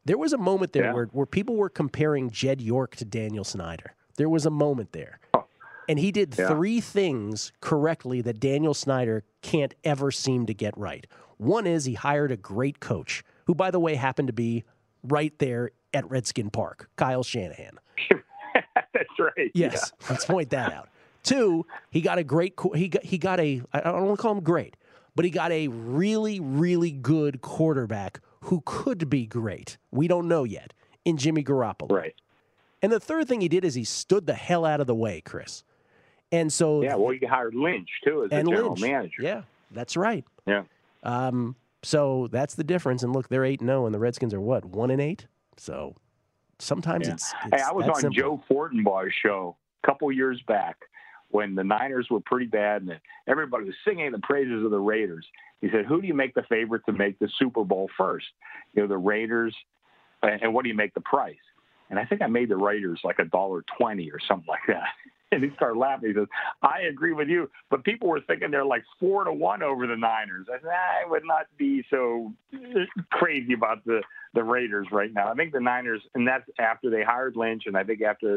There was a moment there where people were comparing Jed York to Daniel Snyder. There was a moment there. And he did three things correctly that Daniel Snyder can't ever seem to get right. One is he hired a great coach, who, by the way, happened to be right there at Redskin Park, Kyle Shanahan. That's right. Yes, let's point that out. Two, he got a great I don't want to call him great, but he got a really, really good quarterback who could be great. We don't know yet, in Jimmy Garoppolo. Right. And the third thing he did is he stood the hell out of the way, Chris. And so he hired Lynch too as the general manager. Yeah, that's right. Yeah. So that's the difference. And look, they're 8-0, and the Redskins are what, 1-8? So sometimes it's I was on simple. Joe Fortenbaugh's show a couple years back when the Niners were pretty bad and everybody was singing the praises of the Raiders. He said, who do you make the favorite to make the Super Bowl first? You know, the Raiders, and what do you make the price? And I think I made the Raiders like $1.20 or something like that. And he started laughing. He says, I agree with you, but people were thinking they're like 4-1 over the Niners. I said, I would not be so crazy about the Raiders right now. I think the Niners, and that's after they hired Lynch, and I think after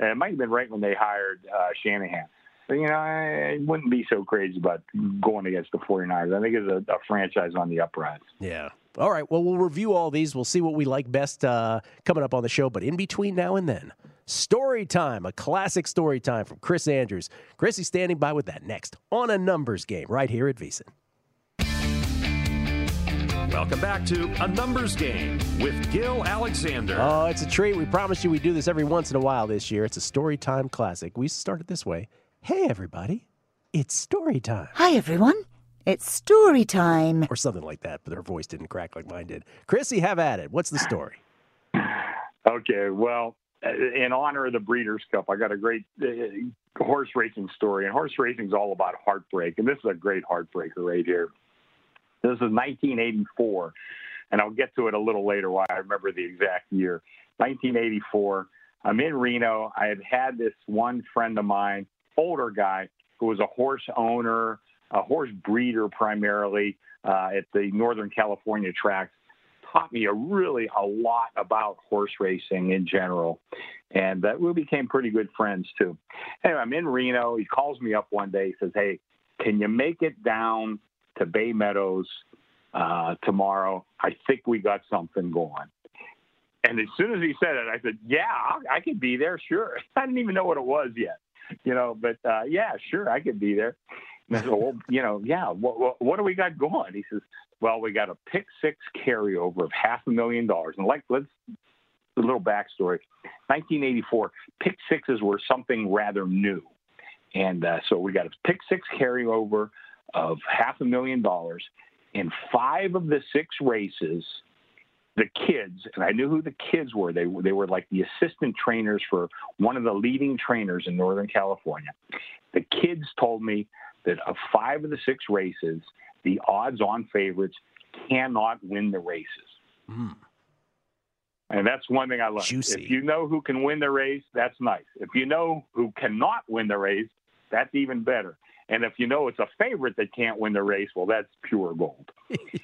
they, it might have been right when they hired Shanahan. But, you know, I wouldn't be so crazy about going against the 49ers. I think it's a franchise on the uprise. Yeah. All right, well, we'll review all these. We'll see what we like best coming up on the show. But in between now and then, story time, a classic story time from Chris Andrews. Chris is standing by with that next on A Numbers Game right here at VSiN. Welcome back to A Numbers Game with Gil Alexander. Oh, it's a treat. We promised you we do this every once in a while this year. It's a story time classic. We started this way. Hey, everybody, it's story time. Hi, everyone. It's story time. Or something like that, but her voice didn't crack like mine did. Chrissy, have at it. What's the story? Okay, well, in honor of the Breeders' Cup, I got a great horse racing story. And horse racing is all about heartbreak. And this is a great heartbreaker right here. This is 1984. And I'll get to it a little later why I remember the exact year. 1984. I'm in Reno. I had this one friend of mine, older guy, who was a horse owner, a horse breeder primarily at the Northern California tracks, taught me a lot about horse racing in general. And we became pretty good friends too. Anyway, I'm in Reno. He calls me up one day. He says, hey, can you make it down to Bay Meadows tomorrow? I think we got something going. And as soon as he said it, I said, yeah, I could be there. Sure. I didn't even know what it was yet, you know, but yeah, sure. I could be there. And I said, well, you know, yeah, what do we got going? He says, well, we got a pick six carryover of $500,000. And let's a little backstory. 1984, pick sixes were something rather new. And so we got a pick six carryover of $500,000. In 5 of the 6 races, the kids, and I knew who the kids were. They were like the assistant trainers for one of the leading trainers in Northern California. The kids told me that of 5 of the 6 races, the odds-on favorites cannot win the races. Mm. And that's one thing I love. Juicy. If you know who can win the race, that's nice. If you know who cannot win the race, that's even better. And if you know it's a favorite that can't win the race, well, that's pure gold.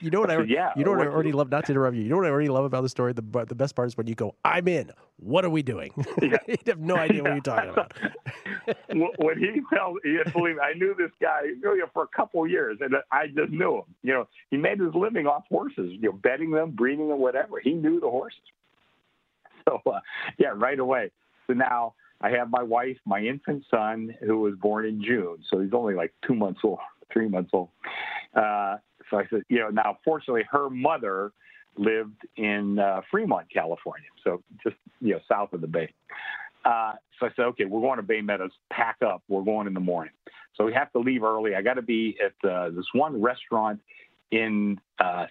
You know what I already love, not to interrupt you, you know what I already love about the story? The best part is when you go, I'm in. What are we doing? Yeah. You have no idea what you're talking about. When he fell, believe me, I knew this guy for a couple of years, and I just knew him. You know, he made his living off horses, you know, betting them, breeding them, whatever. He knew the horses. So, yeah, right away. So now I have my wife, my infant son, who was born in June. So he's only like 2 months old, 3 months old. So I said, you know, now, fortunately, her mother lived in Fremont, California. So just, you know, south of the Bay. So I said, okay, we're going to Bay Meadows, pack up. We're going in the morning. So we have to leave early. I got to be at this one restaurant in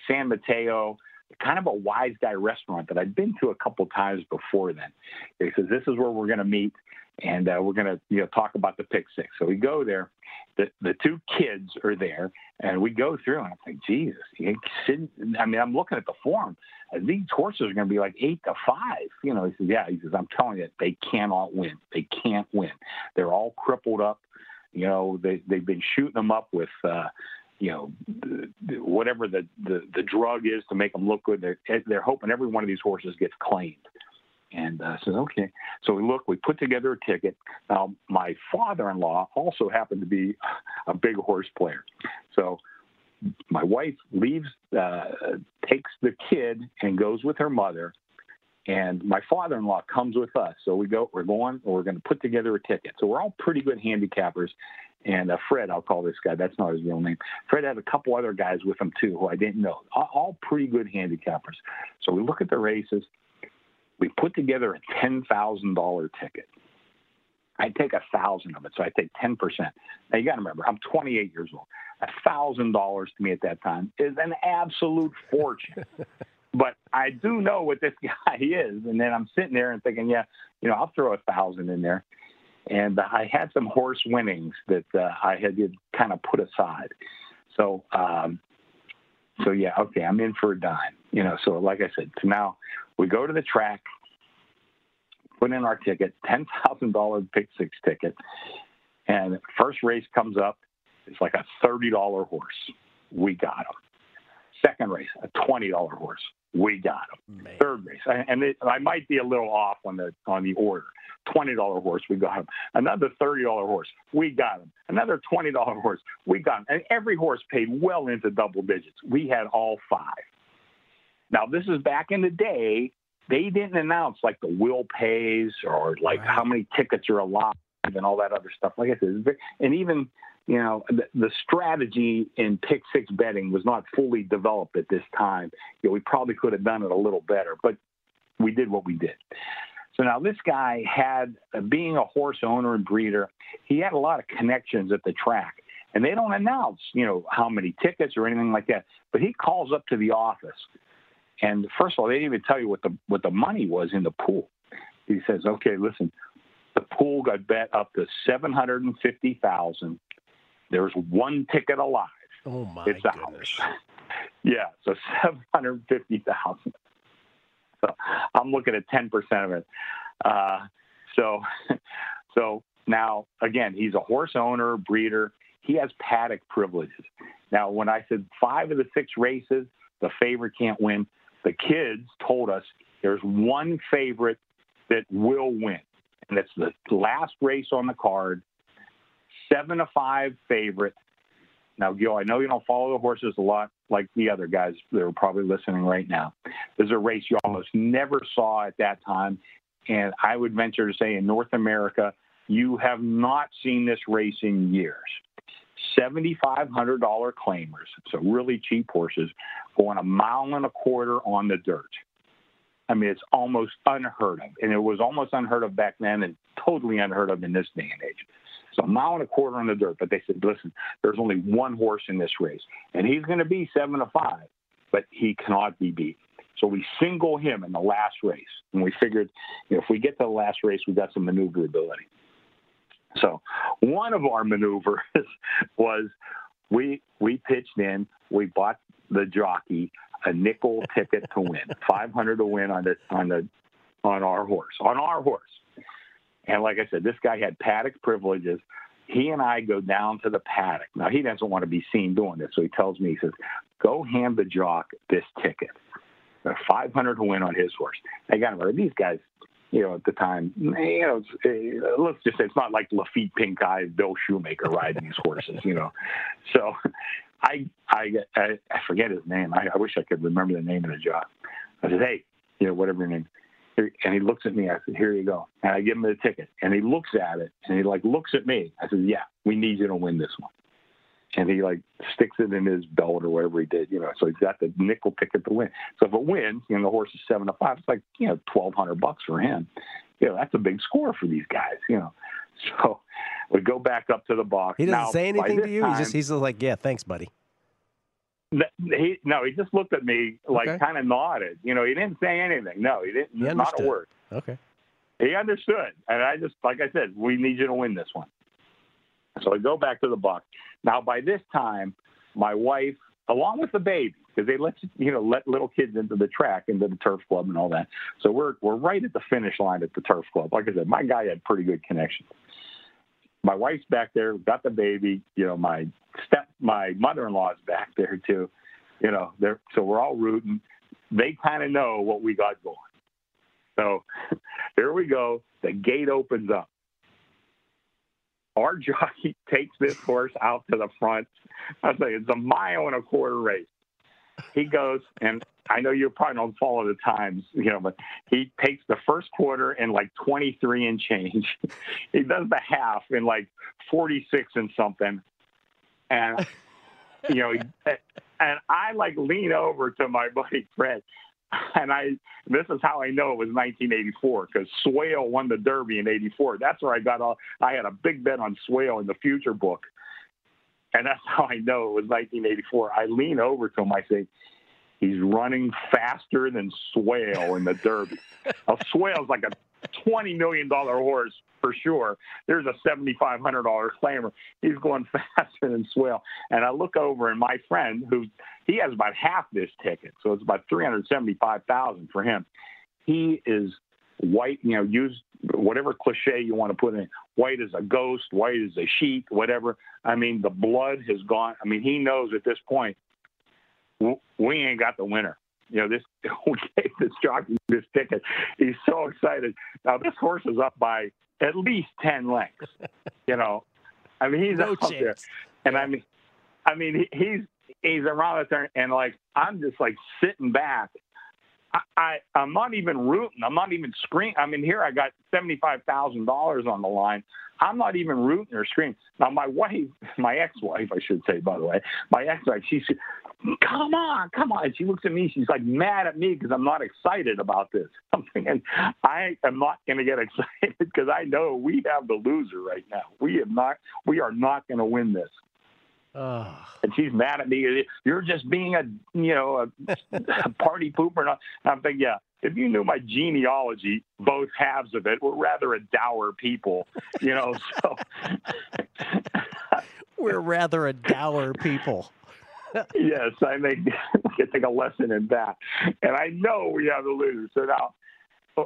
San Mateo, kind of a wise guy restaurant that I'd been to a couple times before then. He says, this is where we're going to meet, and we're going to, you know, talk about the pick six. So we go there. The 2 kids are there, and we go through, and I'm like, Jesus. I mean, I'm looking at the form. These horses are going to be like 8-5. You know, he says, yeah. He says, I'm telling you, they cannot win. They can't win. They're all crippled up. You know, they've been shooting them up with you know, whatever the drug is to make them look good. They're hoping every one of these horses gets claimed. And I said, okay. So we looked, we put together a ticket. Now, my father-in-law also happened to be a big horse player. So my wife leaves, takes the kid and goes with her mother. And my father-in-law comes with us. So we go, we're going to put together a ticket. So we're all pretty good handicappers. And Fred, I'll call this guy. That's not his real name. Fred had a couple other guys with him, too, who I didn't know. All pretty good handicappers. So we look at the races. We put together a $10,000 ticket. I take 1,000 of it, so I take 10%. Now, you got to remember, I'm 28 years old. $1,000 to me at that time is an absolute fortune. But I do know what this guy is. And then I'm sitting there and thinking, yeah, you know, I'll throw 1,000 in there. And I had some horse winnings that I had kind of put aside. So, yeah, okay, I'm in for a dime. You know, so like I said, so now we go to the track, put in our ticket, $10,000 pick six ticket. And first race comes up. It's like a $30 horse. We got him. Second race, a $20 horse. We got him. Man. Third race, and I might be a little off on the order. $20 horse, we got him. Another $30 horse, we got him. Another $20 horse, we got him. And every horse paid well into double digits. We had all five. Now, this is back in the day. They didn't announce, like, the will pays or, like, how many tickets are allowed and all that other stuff. Like I said, and even, you know, the strategy in pick six betting was not fully developed at this time. You know, we probably could have done it a little better, but we did what we did. So now this guy had, being a horse owner and breeder, he had a lot of connections at the track. And they don't announce, you know, how many tickets or anything like that. But he calls up to the office. And first of all, they didn't even tell you what the money was in the pool. He says, okay, listen, the pool got bet up to $750,000. There's one ticket alive. Oh, my goodness. It's ours. Yeah, so $750,000. So I'm looking at 10% of it. So now, again, he's a horse owner, breeder. He has paddock privileges. Now, when I said 5 of the 6 races, the favorite can't win, the kids told us there's one favorite that will win, and it's the last race on the card, 7-5 favorite. Now, Gil, I know you don't follow the horses a lot like the other guys that are probably listening right now. There's a race you almost never saw at that time, and I would venture to say in North America, you have not seen this race in years. $7,500 claimers, so really cheap horses, going 1.25 miles on the dirt. I mean, it's almost unheard of, and it was almost unheard of back then and totally unheard of in this day and age. So 1.25 miles on the dirt, but they said, listen, there's only one horse in this race, and he's going to be 7-5, but he cannot be beat. So we single him in the last race, and we figured, you know, if we get to the last race, we got some maneuverability. So one of our maneuvers was we pitched in, we bought the jockey a nickel ticket to win, 500 to win on our horse. And like I said, this guy had paddock privileges. He and I go down to the paddock. Now, he doesn't want to be seen doing this, so he tells me, he says, go hand the jock this ticket. They're 500 to win on his horse. I got to remember, these guys, you know, at the time, you know, let's just say it's not like Lafitte Pink Eye, Bill Shoemaker riding these horses, you know. So I forget his name. I wish I could remember the name of the job. I said, hey, you know, whatever your name. And he looks at me. I said, here you go. And I give him the ticket. And he looks at it. And he, like, looks at me. I said, yeah, we need you to win this one. And he, like, sticks it in his belt or whatever he did, you know. So he's got the nickel ticket to win. So if it wins, you know, the horse is 7-5. It's like, you know, $1,200 for him. You know, that's a big score for these guys, you know. So we go back up to the box. He doesn't say anything to you? He's like, yeah, thanks, buddy. He just looked at me, like, okay, kind of nodded. You know, he didn't say anything. No, he didn't. He not a word. Okay. He understood. And I just, like I said, we need you to win this one. So I go back to the box. Now, by this time, my wife, along with the baby, because they let little kids into the track, into the turf club and all that. So we're right at the finish line at the turf club. Like I said, my guy had pretty good connections. My wife's back there, got the baby. You know, my mother-in-law's back there too. You know, so we're all rooting. They kind of know what we got going. So here we go. The gate opens up. Our jockey takes this horse out to the front. I say it's a 1.25-mile race. He goes, and I know you probably don't follow the times, you know, but he takes the first quarter in like 23 and change. He does the half in like 46 and something. And, you know, and I like lean over to my buddy Fred. And this is how I know it was 1984, because Swale won the Derby in 84. That's where I got all, I had a big bet on Swale in the future book. And that's how I know it was 1984. I lean over to him. I say, he's running faster than Swale in the Derby. Now, Swale's like a $20 million horse for sure. There's a $7,500 claimer. He's going faster than Swale. And I look over, and my friend, he has about half this ticket, so it's about $375,000 for him. He is white, you know, use whatever cliche you want to put in. White as a ghost, white as a sheet, whatever. I mean, the blood has gone. I mean, he knows at this point, we ain't got the winner. You know, we gave this jockey this ticket. He's so excited. Now, this horse is up by at least 10 lengths. You know, I mean, he's out there. And yeah. I mean, he's around out there, and like, I'm just like sitting back. I'm not even rooting. I'm not even screaming. I mean, here I got $75,000 on the line. I'm not even rooting or screaming. Now, my ex-wife, I should say, by the way, my ex-wife, she said, come on. And she looks at me. She's like mad at me because I'm not excited about this. I'm thinking, I am not going to get excited because I know we have the loser right now. We are not going to win this. And she's mad at me. You're just being a party pooper. And I'm thinking, yeah, if you knew my genealogy, both halves of it, we're rather a dour people, you know. So we're rather a dour people. Yes, I think we can take a lesson in that. And I know we have to lose. So now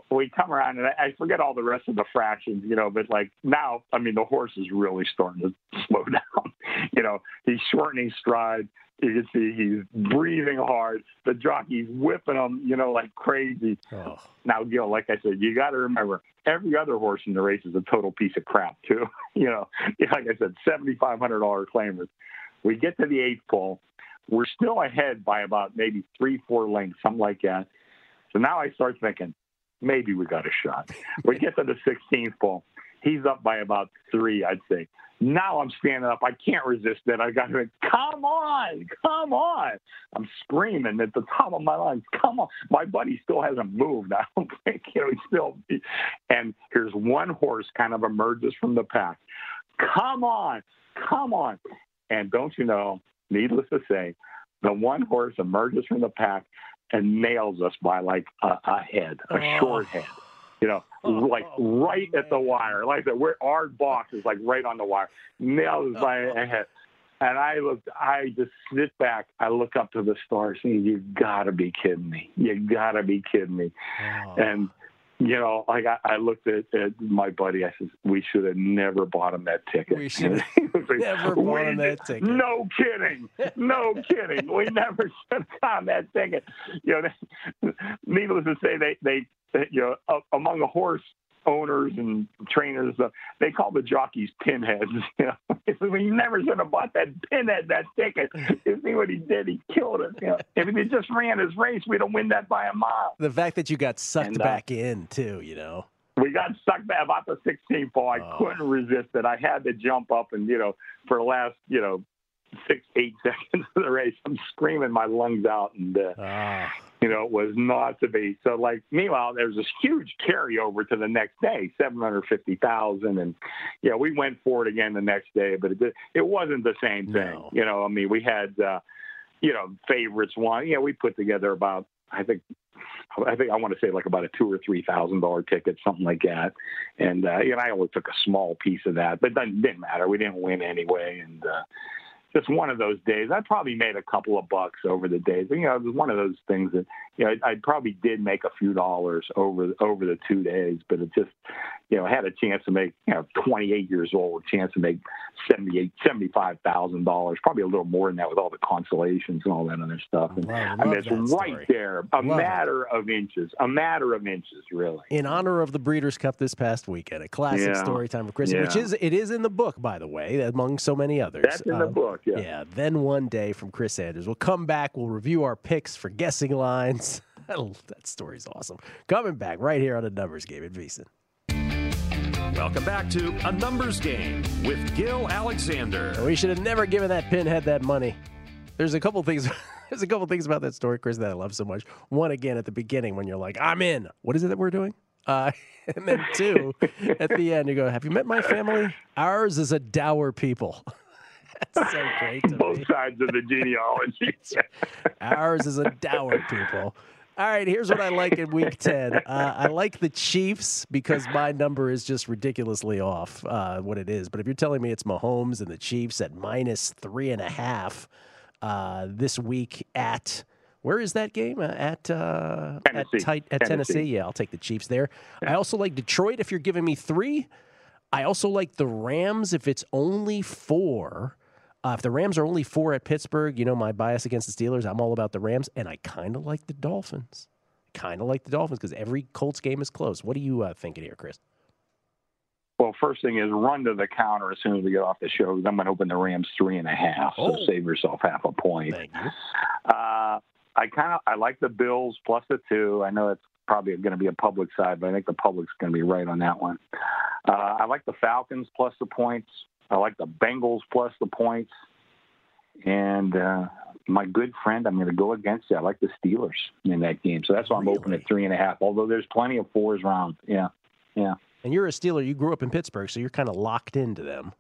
we come around, and I forget all the rest of the fractions, you know, but like now, I mean, the horse is really starting to slow down. You know, he's shortening stride. You can see he's breathing hard. The jockey's whipping him, you know, like crazy. Oh. Now, Gil, like I said, you got to remember, every other horse in the race is a total piece of crap, too. You know, like I said, $7,500 claimers. We get to the eighth pole. We're still ahead by about maybe 3-4 lengths, something like that. So now I start thinking, maybe we got a shot. We get to the 16th pole. He's up by about 3, I'd say. Now I'm standing up. I can't resist it. I got to go, come on. I'm screaming at the top of my lungs, come on. My buddy still hasn't moved. I don't think, you know, he's still. And here's one horse kind of emerges from the pack. Come on. And don't you know, needless to say, the one horse emerges from the pack and nails us by like a short head, you know, at the wire. Like that, our box is like right on the wire. Nails us by a head. And I just sit back. I look up to the stars and you gotta be kidding me. Oh. And, you know, like I looked at my buddy. I said, we should have never bought him that ticket. We should have never bought him that ticket. No kidding. We never should have gotten that ticket. You know, needless to say, they you know, among the horse owners and trainers, they call the jockeys pinheads. You know, we never should have bought that pinhead that ticket. You see what he did? He killed us. You know, if he just ran his race, we'd have won that by a mile. The fact that you got sucked back in too, you know. We got sucked back about the 16th ball. I couldn't resist it. I had to jump up, and you know, for the last 6-8 seconds of the race, I'm screaming my lungs out, and you know, it was not to be. So, like, meanwhile, there's this huge carryover to the next day, $750,000, and yeah, we went for it again the next day, but it wasn't the same thing. No. You know, I mean, we had favorites won. Yeah, we put together about I want to say like about a $2,000 or $3,000 ticket, something like that, and you know, I only took a small piece of that, but it didn't matter. We didn't win anyway, and. Just one of those days. I probably made a couple of bucks over the days. You know, it was one of those things that, you know, I probably did make a few dollars over the 2 days, but it just, you know, I had a chance to make, you know, 28 years old, a chance to make $75,000, probably a little more than that with all the consolations and all that other stuff. And, wow, I mean, it's right story. There, a love matter it. Of inches, a matter of inches, really. In honor of the Breeders' Cup this past weekend, a classic story time for Chris, which is in the book, by the way, among so many others. That's in the book, yeah. Yeah, Then One Day from Chris Andrews. We'll come back, we'll review our picks for guessing lines. That story's awesome. Coming back right here on A Numbers Game at VSiN. Welcome back to A Numbers Game with Gil Alexander. We should have never given that pinhead that money. There's a couple things. There's a couple things about that story, Chris, that I love so much. One, again, at the beginning when you're like, "I'm in." What is it that we're doing? And then two, at the end, you go, "Have you met my family? Ours is a dour people." That's so great. Both sides of the genealogy. Ours is a dour people. All right, here's what I like in Week 10. I like the Chiefs because my number is just ridiculously off what it is. But if you're telling me it's Mahomes and the Chiefs at -3.5 this week at – where is that game? At Tennessee. Yeah, I'll take the Chiefs there. I also like Detroit if you're giving me 3. I also like the Rams if it's only 4. If the Rams are only 4 at Pittsburgh, you know my bias against the Steelers, I'm all about the Rams, and I kind of like the Dolphins. Because every Colts game is close. What are you thinking here, Chris? Well, first thing is run to the counter as soon as we get off the show. I'm going to open the Rams 3.5, so save yourself half a point. Thank you. I like the Bills plus the 2. I know it's probably going to be a public side, but I think the public's going to be right on that one. I like the Falcons plus the points. I like the Bengals plus the points. And my good friend, I'm going to go against you. I like the Steelers in that game. So that's why I'm open at 3.5, although there's plenty of 4s around. Yeah. And you're a Steeler. You grew up in Pittsburgh, so you're kind of locked into them.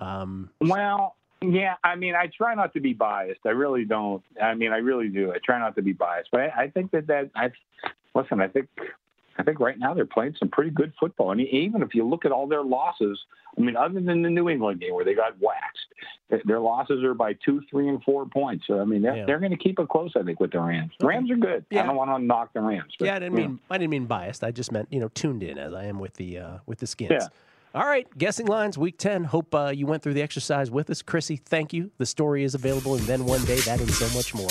Yeah, I mean, I try not to be biased. I really don't. I mean, I really do. I try not to be biased. But I think I think right now they're playing some pretty good football. And even if you look at all their losses, I mean, other than the New England game where they got waxed, their losses are by 2, 3, and 4 points. So, I mean, they're going to keep it close, I think, with the Rams. Okay. Rams are good. Yeah. I don't want to knock the Rams. But, I didn't mean biased. I just meant, tuned in as I am with the Skins. Yeah. All right, guessing lines, Week 10. Hope you went through the exercise with us. Chrissy, thank you. The story is available in Then One Day, that and so much more.